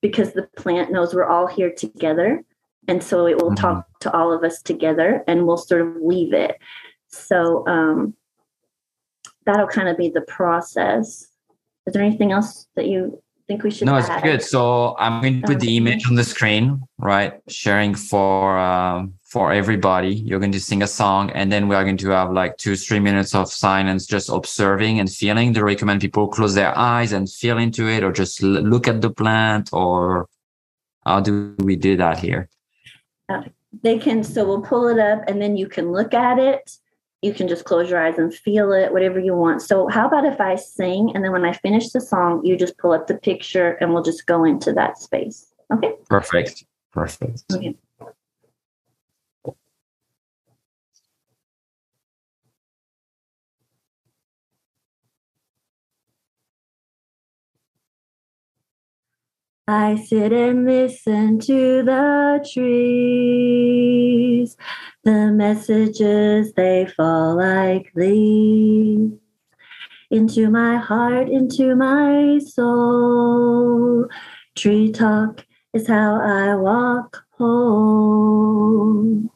because the plant knows we're all here together. And so it will talk to all of us together and we'll sort of leave it. So that'll kind of be the process. Is there anything else that you think we should add? No, it's good. So I'm going to put the image on the screen, right? Sharing for everybody. You're going to sing a song and then we are going to have like 2-3 minutes of silence, just observing and feeling. They recommend people close their eyes and feel into it or just look at the plant, or how do we do that here? They can, so we'll pull it up and then you can look at it. You can just close your eyes and feel it, whatever you want. So how about if I sing and then when I finish the song, you just pull up the picture and we'll just go into that space. Okay. Perfect. Okay. I sit and listen to the trees, the messages they fall like leaves, into my heart, into my soul. Tree talk is how I walk home.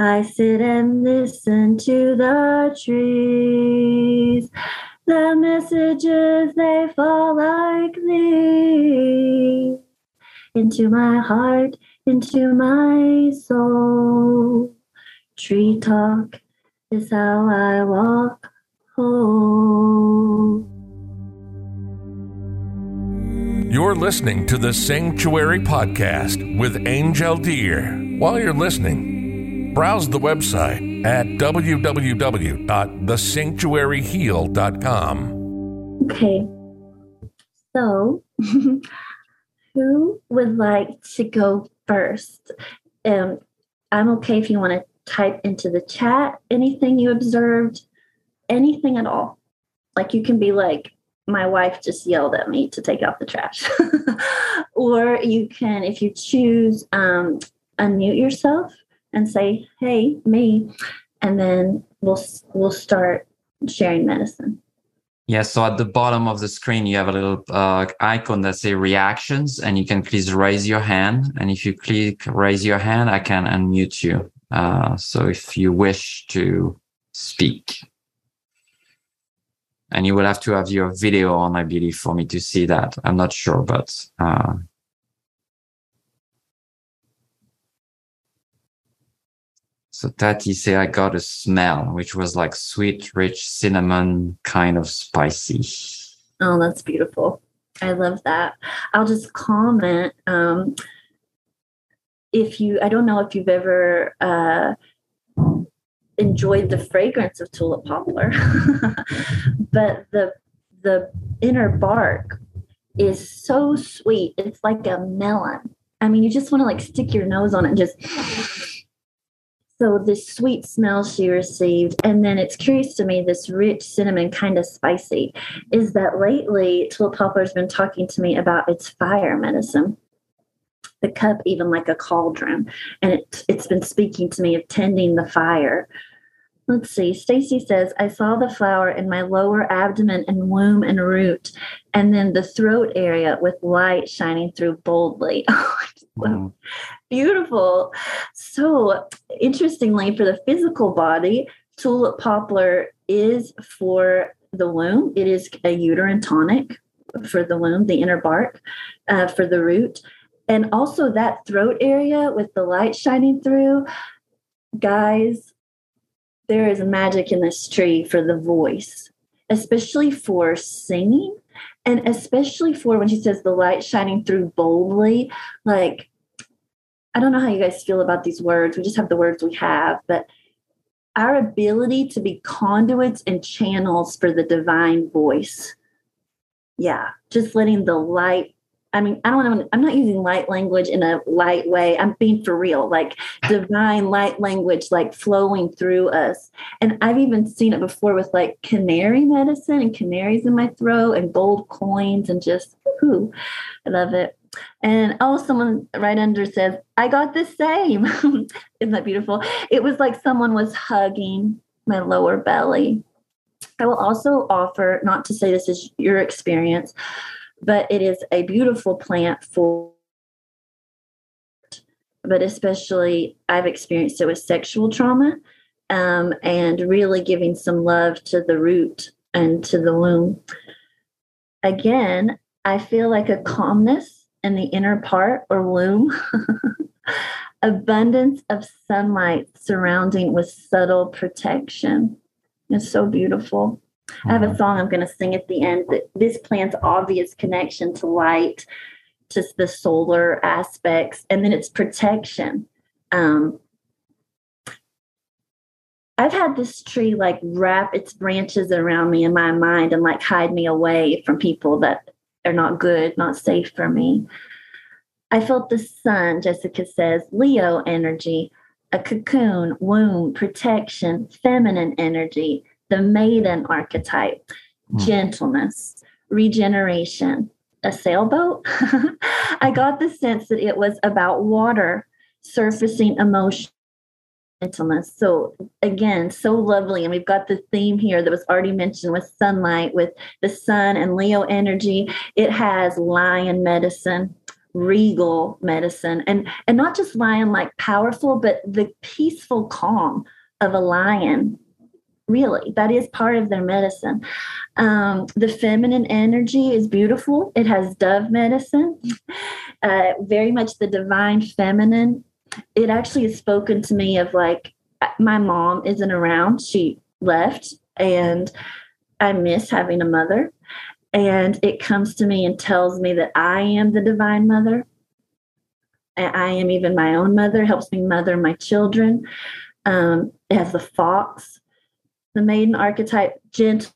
I sit and listen to the trees, the messages, they fall like leaves, into my heart, into my soul. Tree talk is how I walk home. You're listening to The Sanctuary Podcast with Angel Deer. While you're listening, browse the website at www.thesanctuaryheal.com. Okay. So, who would like to go first? I'm okay if you want to type into the chat anything you observed, anything at all. Like you can be like, my wife just yelled at me to take out the trash. Or you can, if you choose, unmute yourself and say, hey, me, and then we'll start sharing medicine. Yeah, so at the bottom of the screen, you have a little icon that says reactions, and you can please raise your hand. And if you click raise your hand, I can unmute you. So if you wish to speak. And you will have to have your video on, I believe, for me to see that. I'm not sure, but... So Tati said, I got a smell, which was like sweet, rich cinnamon, kind of spicy. Oh, that's beautiful. I love that. I'll just comment. I don't know if you've ever enjoyed the fragrance of tulip poplar, but the inner bark is so sweet. It's like a melon. I mean, you just want to like stick your nose on it and just... So this sweet smell she received, and then it's curious to me, this rich cinnamon, kind of spicy, is that lately tulip poplar has been talking to me about its fire medicine, the cup even like a cauldron, and it's been speaking to me of tending the fire. Let's see. Stacy says, I saw the flower in my lower abdomen and womb and root, and then the throat area with light shining through boldly. Wow. Beautiful. So interestingly, for the physical body, tulip poplar is for the womb. It is a uterine tonic for the womb, the inner bark, for the root. And also that throat area with the light shining through. Guys, there is magic in this tree for the voice, especially for singing. And especially for when she says the light shining through boldly, like, I don't know how you guys feel about these words. We just have the words we have, but our ability to be conduits and channels for the divine voice. Yeah. Just letting the light I mean, I don't know. I'm not using light language in a light way. I'm being for real, like divine light language, like flowing through us. And I've even seen it before with like canary medicine and canaries in my throat and gold coins and just, whoo, I love it. And oh, someone right under says, I got the same. Isn't that beautiful? It was like someone was hugging my lower belly. I will also offer, not to say this is your experience, but it is a beautiful plant for, but especially I've experienced it with sexual trauma, and really giving some love to the root and to the womb. Again, I feel like a calmness in the inner part or womb, abundance of sunlight surrounding with subtle protection. It's so beautiful. I have a song I'm going to sing at the end that this plant's obvious connection to light, to the solar aspects, and then its protection. I've had this tree like wrap its branches around me in my mind and like hide me away from people that are not good, not safe for me. I felt the sun, Jessica says, Leo energy, a cocoon, womb, protection, feminine energy, the maiden archetype, gentleness, regeneration, a sailboat. I got the sense that it was about water, surfacing emotion, gentleness. So again, so lovely. And we've got the theme here that was already mentioned with sunlight, with the sun and Leo energy. It has lion medicine, regal medicine, and not just lion like powerful, but the peaceful calm of a lion. Really, that is part of their medicine. The feminine energy is beautiful. It has dove medicine, very much the divine feminine. It actually has spoken to me of like, my mom isn't around. She left and I miss having a mother. And it comes to me and tells me that I am the divine mother. I am even my own mother, helps me mother my children. It has the fox. The maiden archetype, gentleness.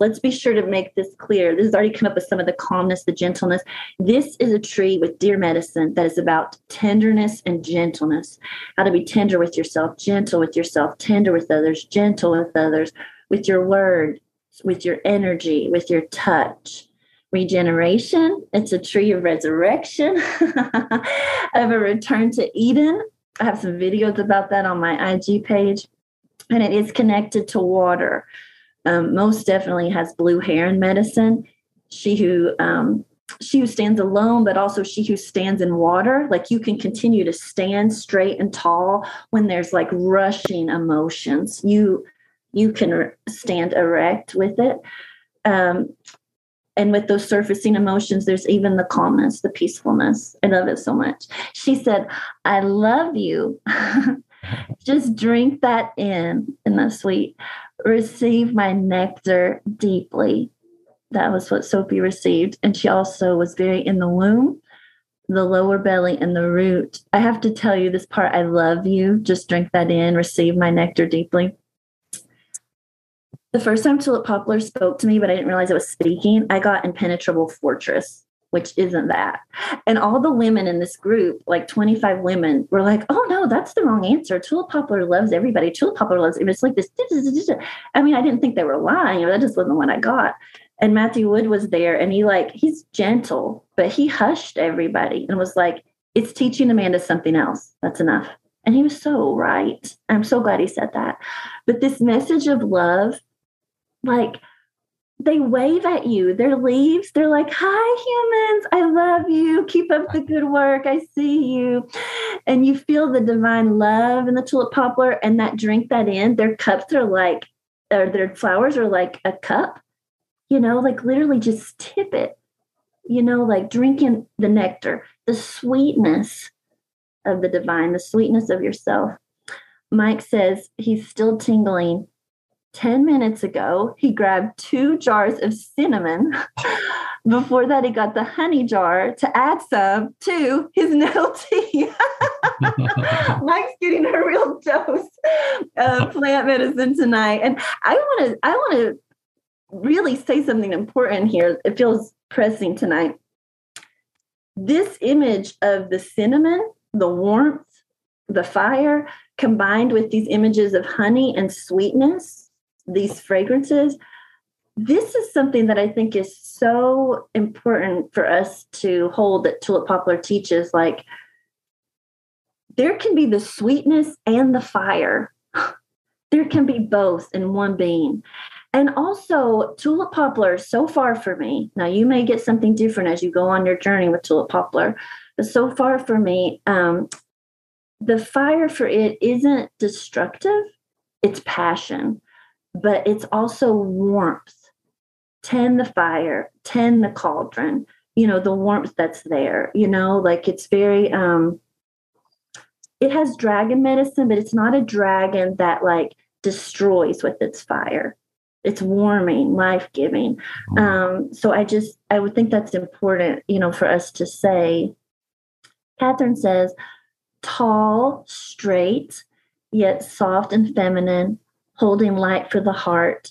Let's be sure to make this clear. This has already come up with some of the calmness, the gentleness. This is a tree with deer medicine that is about tenderness and gentleness. How to be tender with yourself, gentle with yourself, tender with others, gentle with others, with your word, with your energy, with your touch. Regeneration. It's a tree of resurrection, of a return to Eden. I have some videos about that on my IG page. And it is connected to water. Most definitely has blue heron medicine. She who stands alone, but also she who stands in water. Like you can continue to stand straight and tall when there's like rushing emotions. You can stand erect with it. And with those surfacing emotions, there's even the calmness, the peacefulness. I love it so much. She said, I love you. Just drink that in, and that's sweet. Receive my nectar deeply. That was what Sophie received. And she also was very in the womb, the lower belly, and the root. I have to tell you this part, I love you. Just drink that in, receive my nectar deeply. The first time tulip poplar spoke to me, but I didn't realize it was speaking, I got impenetrable fortress, which isn't that. And all the women in this group, like 25 women, were like, oh, no, that's the wrong answer. Tulip poplar loves everybody. Tulip poplar loves everybody. It's like this. I mean, I didn't think they were lying. That just wasn't what I got. And Matthew Wood was there, and he's gentle, but he hushed everybody and was like, it's teaching Amanda something else. That's enough. And he was so right. I'm so glad he said that. But this message of love, like, they wave at you. Their leaves, they're like, hi, humans, I love you. Keep up the good work. I see you. And you feel the divine love in the tulip poplar, and that drink that in. Their cups are like, or their flowers are like a cup, like literally just tip it, like drinking the nectar, the sweetness of the divine, the sweetness of yourself. Mike says he's still tingling. 10 minutes ago, he grabbed 2 jars of cinnamon. Before that, he got the honey jar to add some to his nettle tea. Mike's getting a real dose of plant medicine tonight. And I want to really say something important here. It feels pressing tonight. this image of the cinnamon, the warmth, the fire, combined with these images of honey and sweetness, these fragrances, this is something that I think is so important for us to hold that Tulip Poplar teaches. Like, there can be the sweetness and the fire. There can be both in one being. And also, Tulip Poplar, so far for me, now you may get something different as you go on your journey with Tulip Poplar, but so far for me, the fire for it isn't destructive, it's passion, but it's also warmth. Tend the fire, tend the cauldron, you know, the warmth that's there, you know, like it's very, it has dragon medicine, but it's not a dragon that like destroys with its fire. It's warming, life-giving. So I would think that's important, you know, for us to say. Catherine says, tall, straight, yet soft and feminine, holding light for the heart,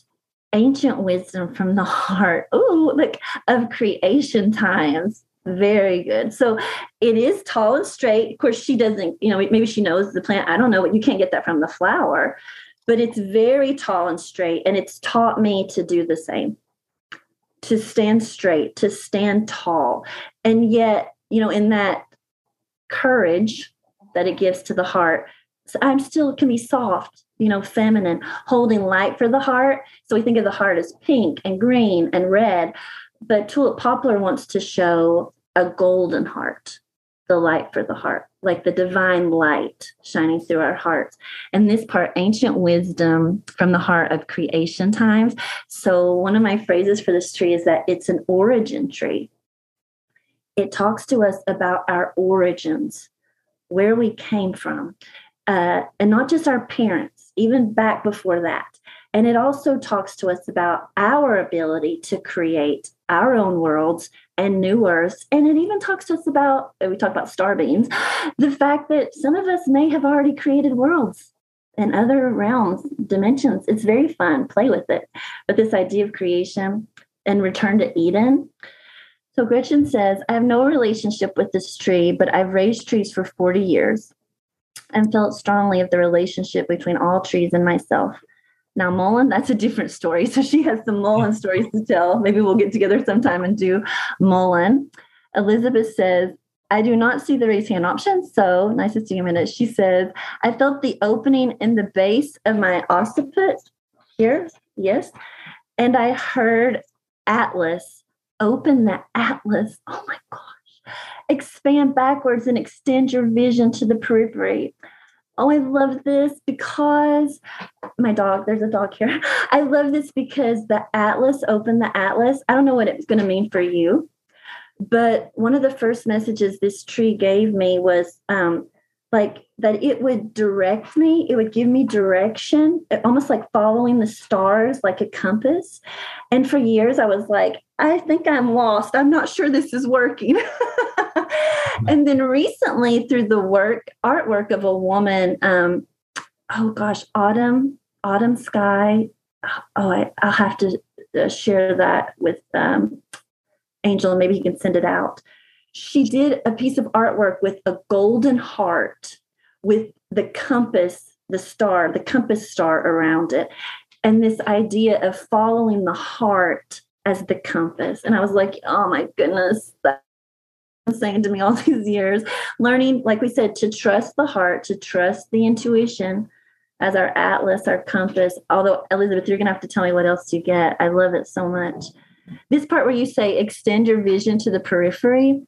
ancient wisdom from the heart. Ooh, look, of creation times. Very good. So it is tall and straight. Of course, she doesn't, you know, maybe she knows the plant. I don't know. You can't get that from the flower, but it's very tall and straight. And it's taught me to do the same, to stand straight, to stand tall. And yet, you know, in that courage that it gives to the heart, so I'm still can be soft, you know, feminine, holding light for the heart. So we think of the heart as pink and green and red, but Tulip Poplar wants to show a golden heart, the light for the heart, like the divine light shining through our hearts. And this part, ancient wisdom from the heart of creation times. So one of my phrases for this tree is that it's an origin tree. It talks to us about our origins, where we came from, and not just our parents, even back before that. And it also talks to us about our ability to create our own worlds and new earths. And it even talks to us about, we talk about star beams, the fact that some of us may have already created worlds and other realms, dimensions. It's very fun. Play with it. But this idea of creation and return to Eden. So Gretchen says, I have no relationship with this tree, but I've raised trees for 40 years and felt strongly of the relationship between all trees and myself. Now, mullein, that's a different story. So she has some mullein stories to tell. Maybe we'll get together sometime and do mullein. Elizabeth says, I do not see the raise hand option. So nice to see you, Amanda. She says, I felt the opening in the base of my occiput here. Yes. And I heard Atlas. Open the Atlas. Oh, my gosh. Expand backwards and extend your vision to the periphery. Oh, I love this because my dog, there's a dog here. I love this because the Atlas, open the Atlas. I don't know what it's going to mean for you, but one of the first messages this tree gave me was like that it would direct me. It would give me direction, almost like following the stars, like a compass. And for years I was like, I think I'm lost. I'm not sure this is working. And then recently through the artwork of a woman, Autumn Sky. Oh, I'll have to share that with Angel. Maybe he can send it out. She did a piece of artwork with a golden heart with the compass, the compass star around it. And this idea of following the heart as the compass. And I was like, oh my goodness, that saying to me all these years, learning, like we said, to trust the heart, to trust the intuition as our atlas, our compass. Although, Elizabeth, you're going to have to tell me what else you get. I love it so much. This part where you say extend your vision to the periphery,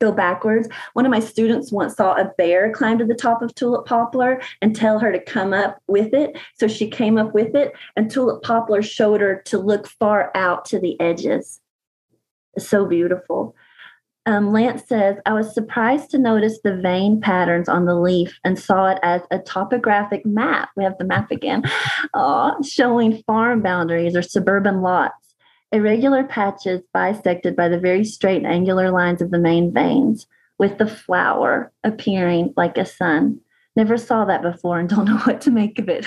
go backwards. One of my students once saw a bear climb to the top of Tulip Poplar and tell her to come up with it. So she came up with it, and Tulip Poplar showed her to look far out to the edges. It's so beautiful. Lance says, I was surprised to notice the vein patterns on the leaf and saw it as a topographic map. We have the map again, showing farm boundaries or suburban lots, irregular patches bisected by the very straight and angular lines of the main veins, with the flower appearing like a sun. Never saw that before and don't know what to make of it.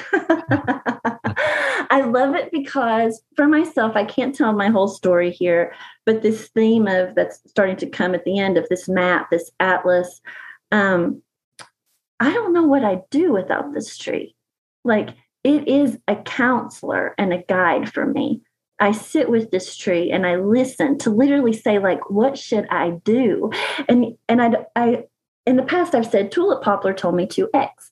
I love it because for myself, I can't tell my whole story here, but this theme of that's starting to come at the end of this map, this atlas, I don't know what I'd do without this tree. Like, it is a counselor and a guide for me. I sit with this tree and I listen to literally say, like, what should I do? And I in the past, I've said tulip poplar told me to X.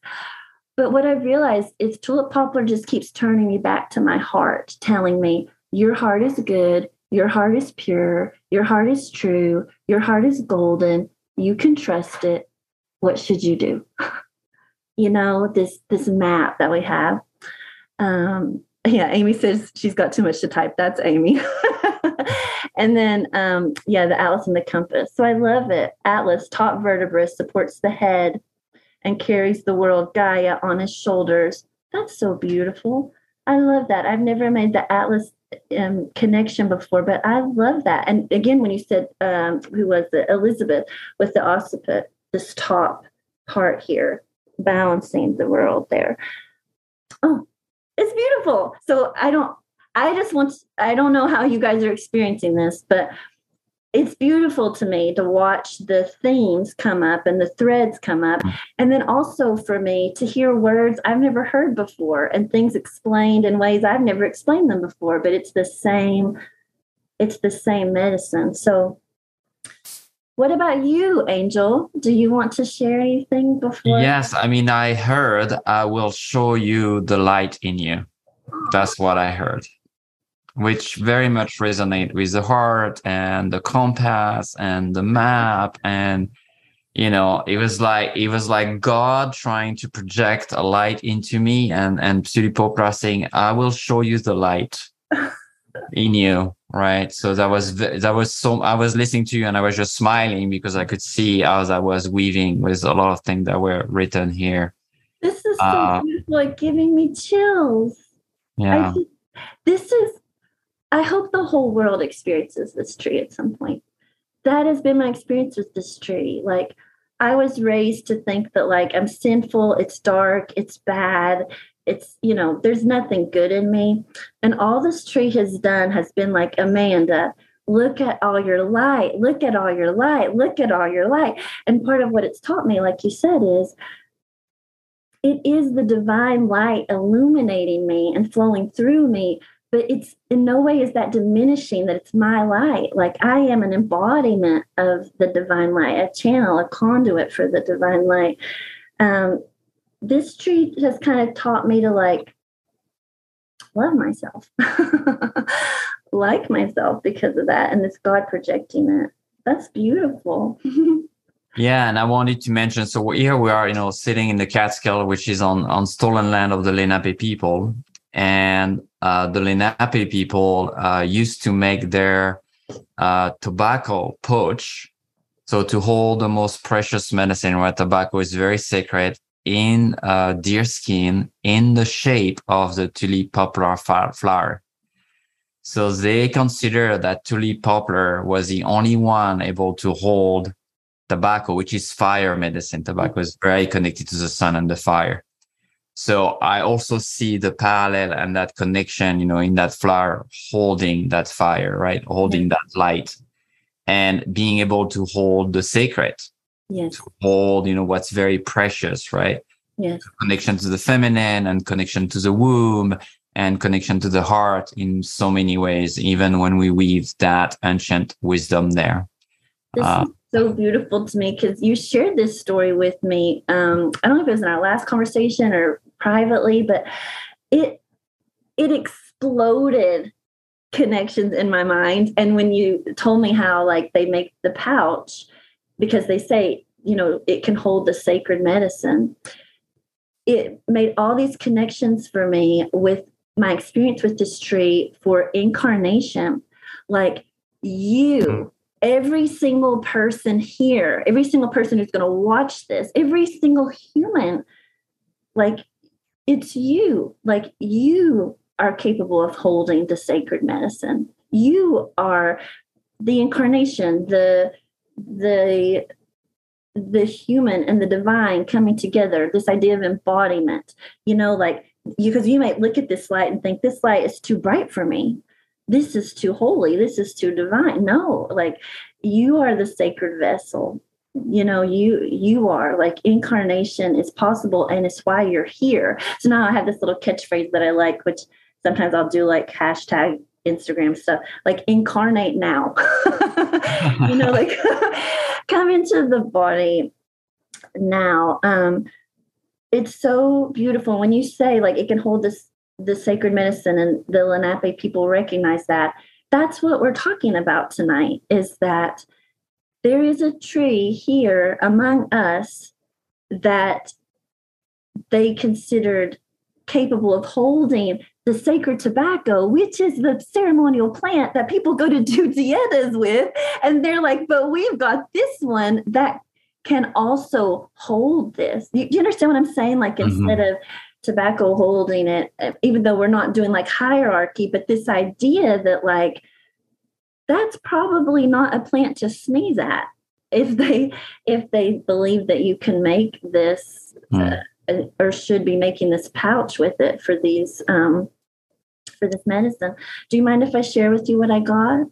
But what I realized is tulip poplar just keeps turning me back to my heart, telling me your heart is good. Your heart is pure. Your heart is true. Your heart is golden. You can trust it. What should you do? You know, this map that we have. Yeah, Amy says she's got too much to type. That's Amy. And then, the atlas and the compass. So I love it. Atlas, top vertebra, supports the head and carries the world Gaia on his shoulders. That's so beautiful. I love that. I've never made the atlas connection before, but I love that. And again, when you said, who was it? Elizabeth with the occiput, this top part here, balancing the world there. Oh, it's beautiful. So I don't know how you guys are experiencing this, but it's beautiful to me to watch the themes come up and the threads come up. And then also for me to hear words I've never heard before and things explained in ways I've never explained them before, but it's the same medicine. So what about you, Angel? Do you want to share anything before? Yes. I mean, I heard, I will show you the light in you. That's what I heard, which very much resonate with the heart and the compass and the map. And, you know, it was like God trying to project a light into me and tulip poplar saying, I will show you the light in you. Right. So that was I was listening to you and I was just smiling because I could see as I was weaving with a lot of things that were written here. This is so beautiful. It's giving me chills. Yeah. I hope the whole world experiences this tree at some point. That has been my experience with this tree. Like, I was raised to think that, like, I'm sinful, it's dark, it's bad, it's, you know, there's nothing good in me. And all this tree has done has been like, Amanda, look at all your light. And part of what it's taught me, like you said, is it is the divine light illuminating me and flowing through me. But it's in no way is that diminishing that it's my light. Like, I am an embodiment of the divine light, a channel, a conduit for the divine light. This tree has kind of taught me to, like, love myself, like myself because of that. And it's God projecting it. That's beautiful. Yeah, and I wanted to mention, so here we are, you know, sitting in the Catskill, which is on stolen land of the Lenape people. And the Lenape people used to make their tobacco pouch, so to hold the most precious medicine, where tobacco is very sacred, in deer skin in the shape of the tulip poplar flower. So they consider that tulip poplar was the only one able to hold tobacco, which is fire medicine. Tobacco is very connected to the sun and the fire. So I also see the parallel and that connection, you know, in that flower holding that fire, right? Holding that light and being able to hold the sacred, to hold, you know, what's very precious, right? Yes. Connection to the feminine and connection to the womb and connection to the heart in so many ways, even when we weave that ancient wisdom there. So beautiful to me because you shared this story with me. I don't know if it was in our last conversation or privately, but it exploded connections in my mind. And when you told me how, like, they make the pouch because they say, you know, it can hold the sacred medicine, it made all these connections for me with my experience with this tree for incarnation. Like, you, every single person here, every single person who's going to watch this, every single human, like, it's you. Like, you are capable of holding the sacred medicine. You are the incarnation, the human and the divine coming together, this idea of embodiment, you know, like, because you might look at this light and think, this light is too bright for me. This is too holy. This is too divine. No, like, you are the sacred vessel. You know, you are, like, incarnation is possible, and it's why you're here. So now I have this little catchphrase that I like, which sometimes I'll do, like, hashtag Instagram stuff, like, incarnate now, you know, like, come into the body now. It's so beautiful when you say, like, it can hold this sacred medicine, and the Lenape people recognize that. That's what we're talking about tonight, is that there is a tree here among us that they considered capable of holding the sacred tobacco, which is the ceremonial plant that people go to do dietas with. And they're like, but we've got this one that can also hold this. Do you understand what I'm saying? Like, instead of tobacco holding it, even though we're not doing, like, hierarchy, but this idea that, like, that's probably not a plant to sneeze at if they believe that you can make this or should be making this pouch with it for these for this medicine. Do you mind if I share with you what I got?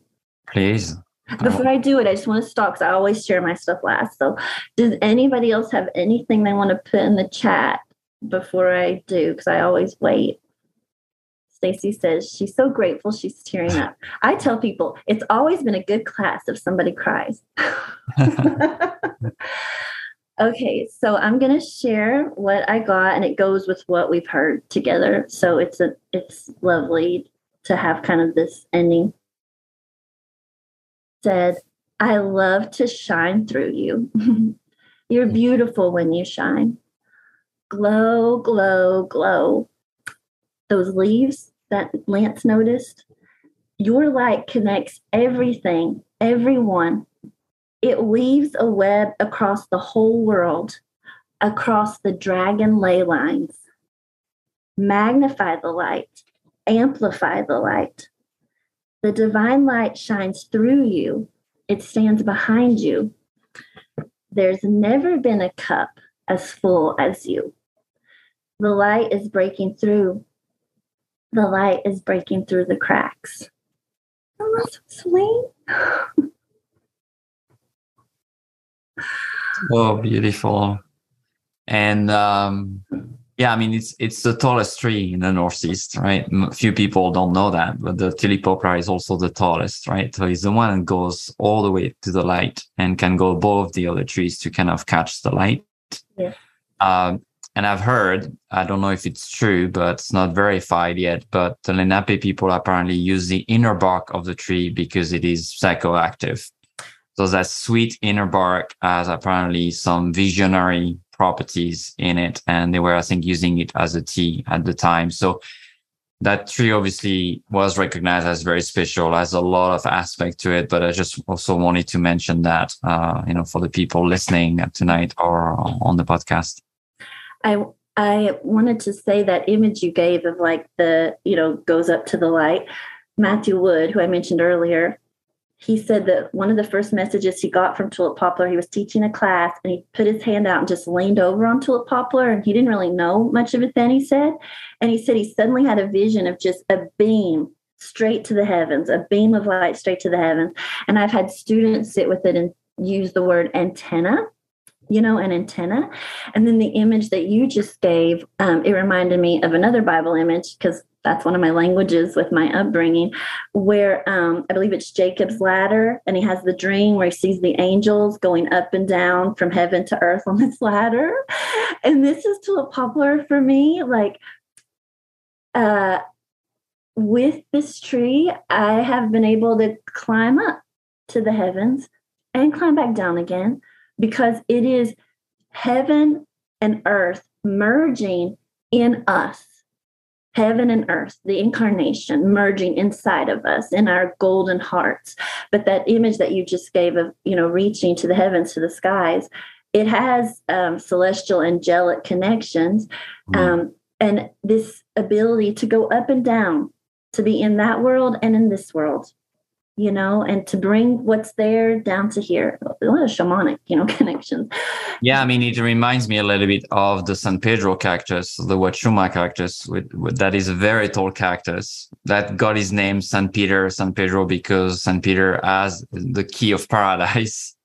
Please. Before I do it, I just want to stop because I always share my stuff last. So does anybody else have anything they want to put in the chat before I do? Because I always wait. Stacey says she's so grateful she's tearing up. I tell people it's always been a good class if somebody cries. Okay, so I'm going to share what I got, and it goes with what we've heard together. So it's lovely to have kind of this ending. Said, I love to shine through you. You're beautiful when you shine. Glow, glow, glow. Those leaves that Lance noticed, your light connects everything, everyone. It weaves a web across the whole world, across the dragon ley lines. Magnify the light, amplify the light. The divine light shines through you. It stands behind you. There's never been a cup as full as you. The light is breaking through. The light is breaking through the cracks. Oh, that's so sweet. Oh, beautiful. And yeah, I mean, it's the tallest tree in the Northeast, right? Few people don't know that, but the tulip poplar is also the tallest, right? So it's the one that goes all the way to the light and can go above the other trees to kind of catch the light. Yeah. And I've heard, I don't know if it's true, but it's not verified yet, but the Lenape people apparently use the inner bark of the tree because it is psychoactive. So that sweet inner bark has apparently some visionary properties in it. And they were, I think, using it as a tea at the time. So that tree obviously was recognized as very special, has a lot of aspect to it. But I just also wanted to mention that, you know, for the people listening tonight or on the podcast. I wanted to say that image you gave of, like, the, you know, goes up to the light. Matthew Wood, who I mentioned earlier, he said that one of the first messages he got from tulip poplar, he was teaching a class, and he put his hand out and just leaned over on tulip poplar, and he didn't really know much of it then, he said. And he said he suddenly had a vision of just a beam straight to the heavens, a beam of light straight to the heavens. And I've had students sit with it and use the word antenna. You know, an antenna. And then the image that you just gave, it reminded me of another Bible image, because that's one of my languages with my upbringing, where I believe it's Jacob's ladder, and he has the dream where he sees the angels going up and down from heaven to earth on this ladder. And this is tulip poplar for me. Like, with this tree, I have been able to climb up to the heavens and climb back down again, because it is heaven and earth merging in us, heaven and earth, the incarnation merging inside of us in our golden hearts. But that image that you just gave of, you know, reaching to the heavens, to the skies, it has celestial angelic connections and this ability to go up and down, to be in that world and in this world. you know, and to bring what's there down to here. A lot of shamanic, you know, connections. Yeah, I mean, it reminds me a little bit of the San Pedro cactus, the Wachuma cactus, that is a very tall cactus that got his name San Pedro, because San Peter has the key of paradise.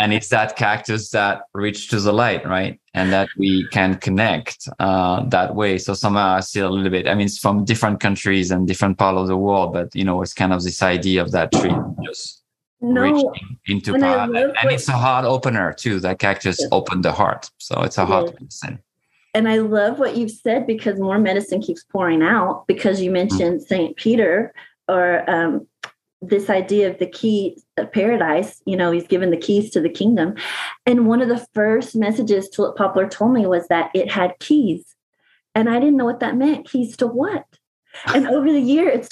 And it's that cactus that reaches the light, right? And that we can connect that way. So somehow I see a little bit, I mean, it's from different countries and different parts of the world, but, you know, it's kind of this idea of that tree just reaching into paradise. And it's a heart opener too. That cactus opened the heart. So it's a heart medicine. And I love what you've said, because more medicine keeps pouring out, because you mentioned St. Peter, or this idea of the key of paradise. You know, he's given the keys to the kingdom. And one of the first messages Tulip Poplar told me was that it had keys. And I didn't know what that meant. Keys to what? And over the years,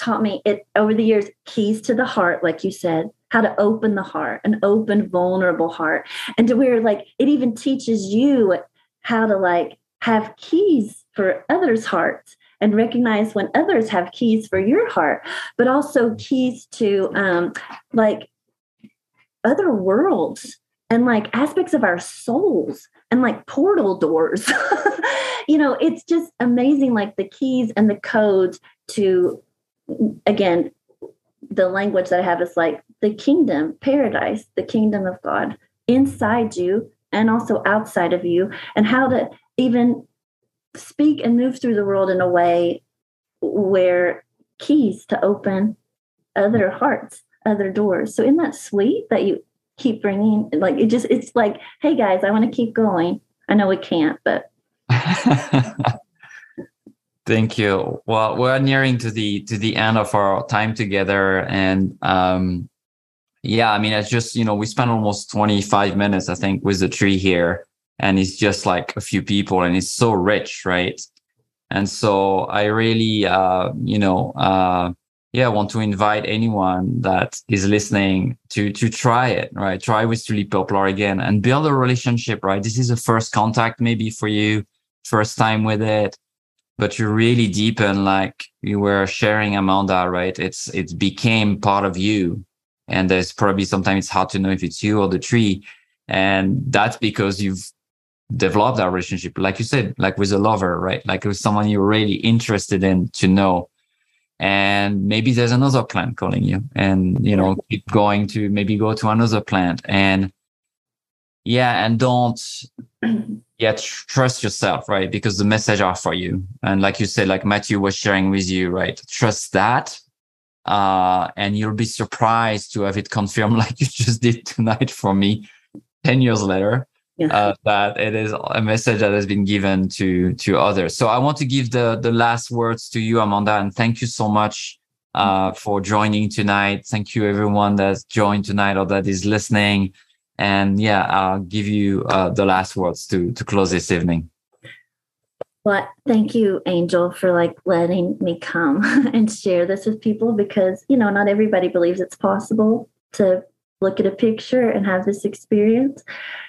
keys to the heart, like you said, how to open the heart, an open, vulnerable heart. And to where, like, it even teaches you how to, like, have keys for others' hearts, and recognize when others have keys for your heart, but also keys to like other worlds and like aspects of our souls and like portal doors. You know, it's just amazing, like the keys and the codes to, again, the language that I have is like the kingdom, paradise, the kingdom of God inside you and also outside of you, and how to even speak and move through the world in a way where keys to open other hearts, other doors. So isn't that sweet that you keep bringing, like, it just, it's like, hey guys, I want to keep going. I know we can't, but. Thank you. Well, we're nearing to the end of our time together. And, yeah, I mean, it's just, you know, we spent almost 25 minutes, I think, with the tree here. And it's just like a few people, and it's so rich, right? And so I really, want to invite anyone that is listening to try it, right? Try with Tulip Poplar again and build a relationship, right? This is a first contact maybe for you, first time with it, but you really deepen, like you were sharing, Amanda, right? It became part of you. And there's probably sometimes it's hard to know if it's you or the tree. And that's because you've develop that relationship, like you said, like with a lover, right? Like with someone you're really interested in to know. And maybe there's another plant calling you, and, you know, keep going to maybe go to another plant. And yeah, and don't yet trust yourself, right? Because the message are for you. And like you said, like Matthew was sharing with you, right? Trust that. And you'll be surprised to have it confirmed, like you just did tonight for me 10 years later. Yeah. That it is a message that has been given to others. So I want to give the last words to you, Amanda, and thank you so much for joining tonight. Thank you, everyone that's joined tonight or that is listening. And yeah, I'll give you the last words to close this evening. Well, thank you, Angel, for like letting me come and share this with people, because, you know, not everybody believes it's possible to look at a picture and have this experience.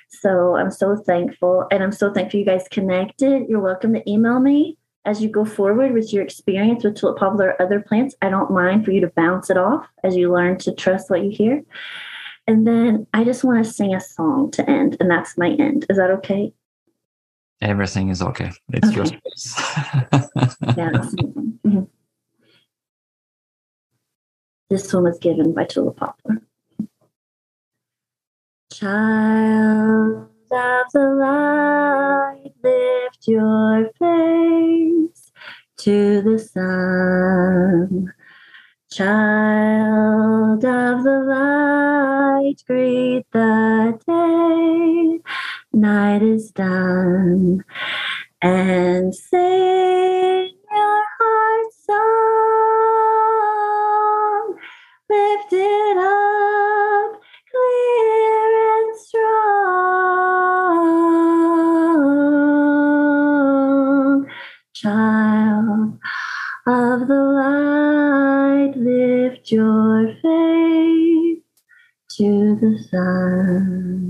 So I'm so thankful. And I'm so thankful you guys connected. You're welcome to email me as you go forward with your experience with Tulip Poplar or other plants. I don't mind for you to bounce it off as you learn to trust what you hear. And then I just want to sing a song to end. And that's my end. Is that okay? Everything is okay. It's okay. Your space. Yeah, mm-hmm. This one was given by Tulip Poplar. Child of the light, lift your face to the sun. Child of the light, greet the day. Night is done. And sing your heart's song. Lift it up, clear and strong. Child of the light, lift your face to the sun.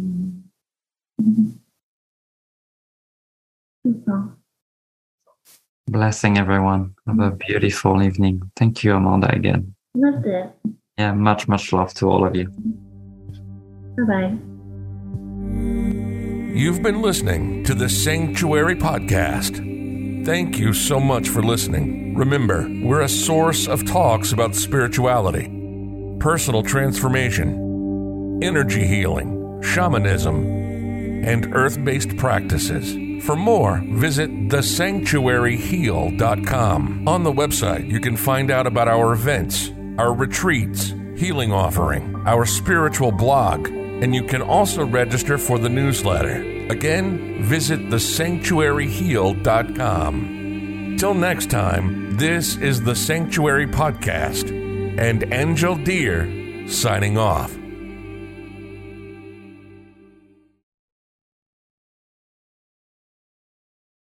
Blessing everyone. Have a beautiful evening. Thank you, Amanda, again. Loved it. Yeah, much, much love to all of you. Bye-bye. You've been listening to The Sanctuary Podcast. Thank you so much for listening. Remember, we're a source of talks about spirituality, personal transformation, energy healing, shamanism, and earth-based practices. For more, visit thesanctuaryheal.com. On the website, you can find out about our events, our retreats, healing offering, our spiritual blog, and you can also register for the newsletter. Again, visit thesanctuaryheal.com. Till next time, this is The Sanctuary Podcast and Angel Deer signing off.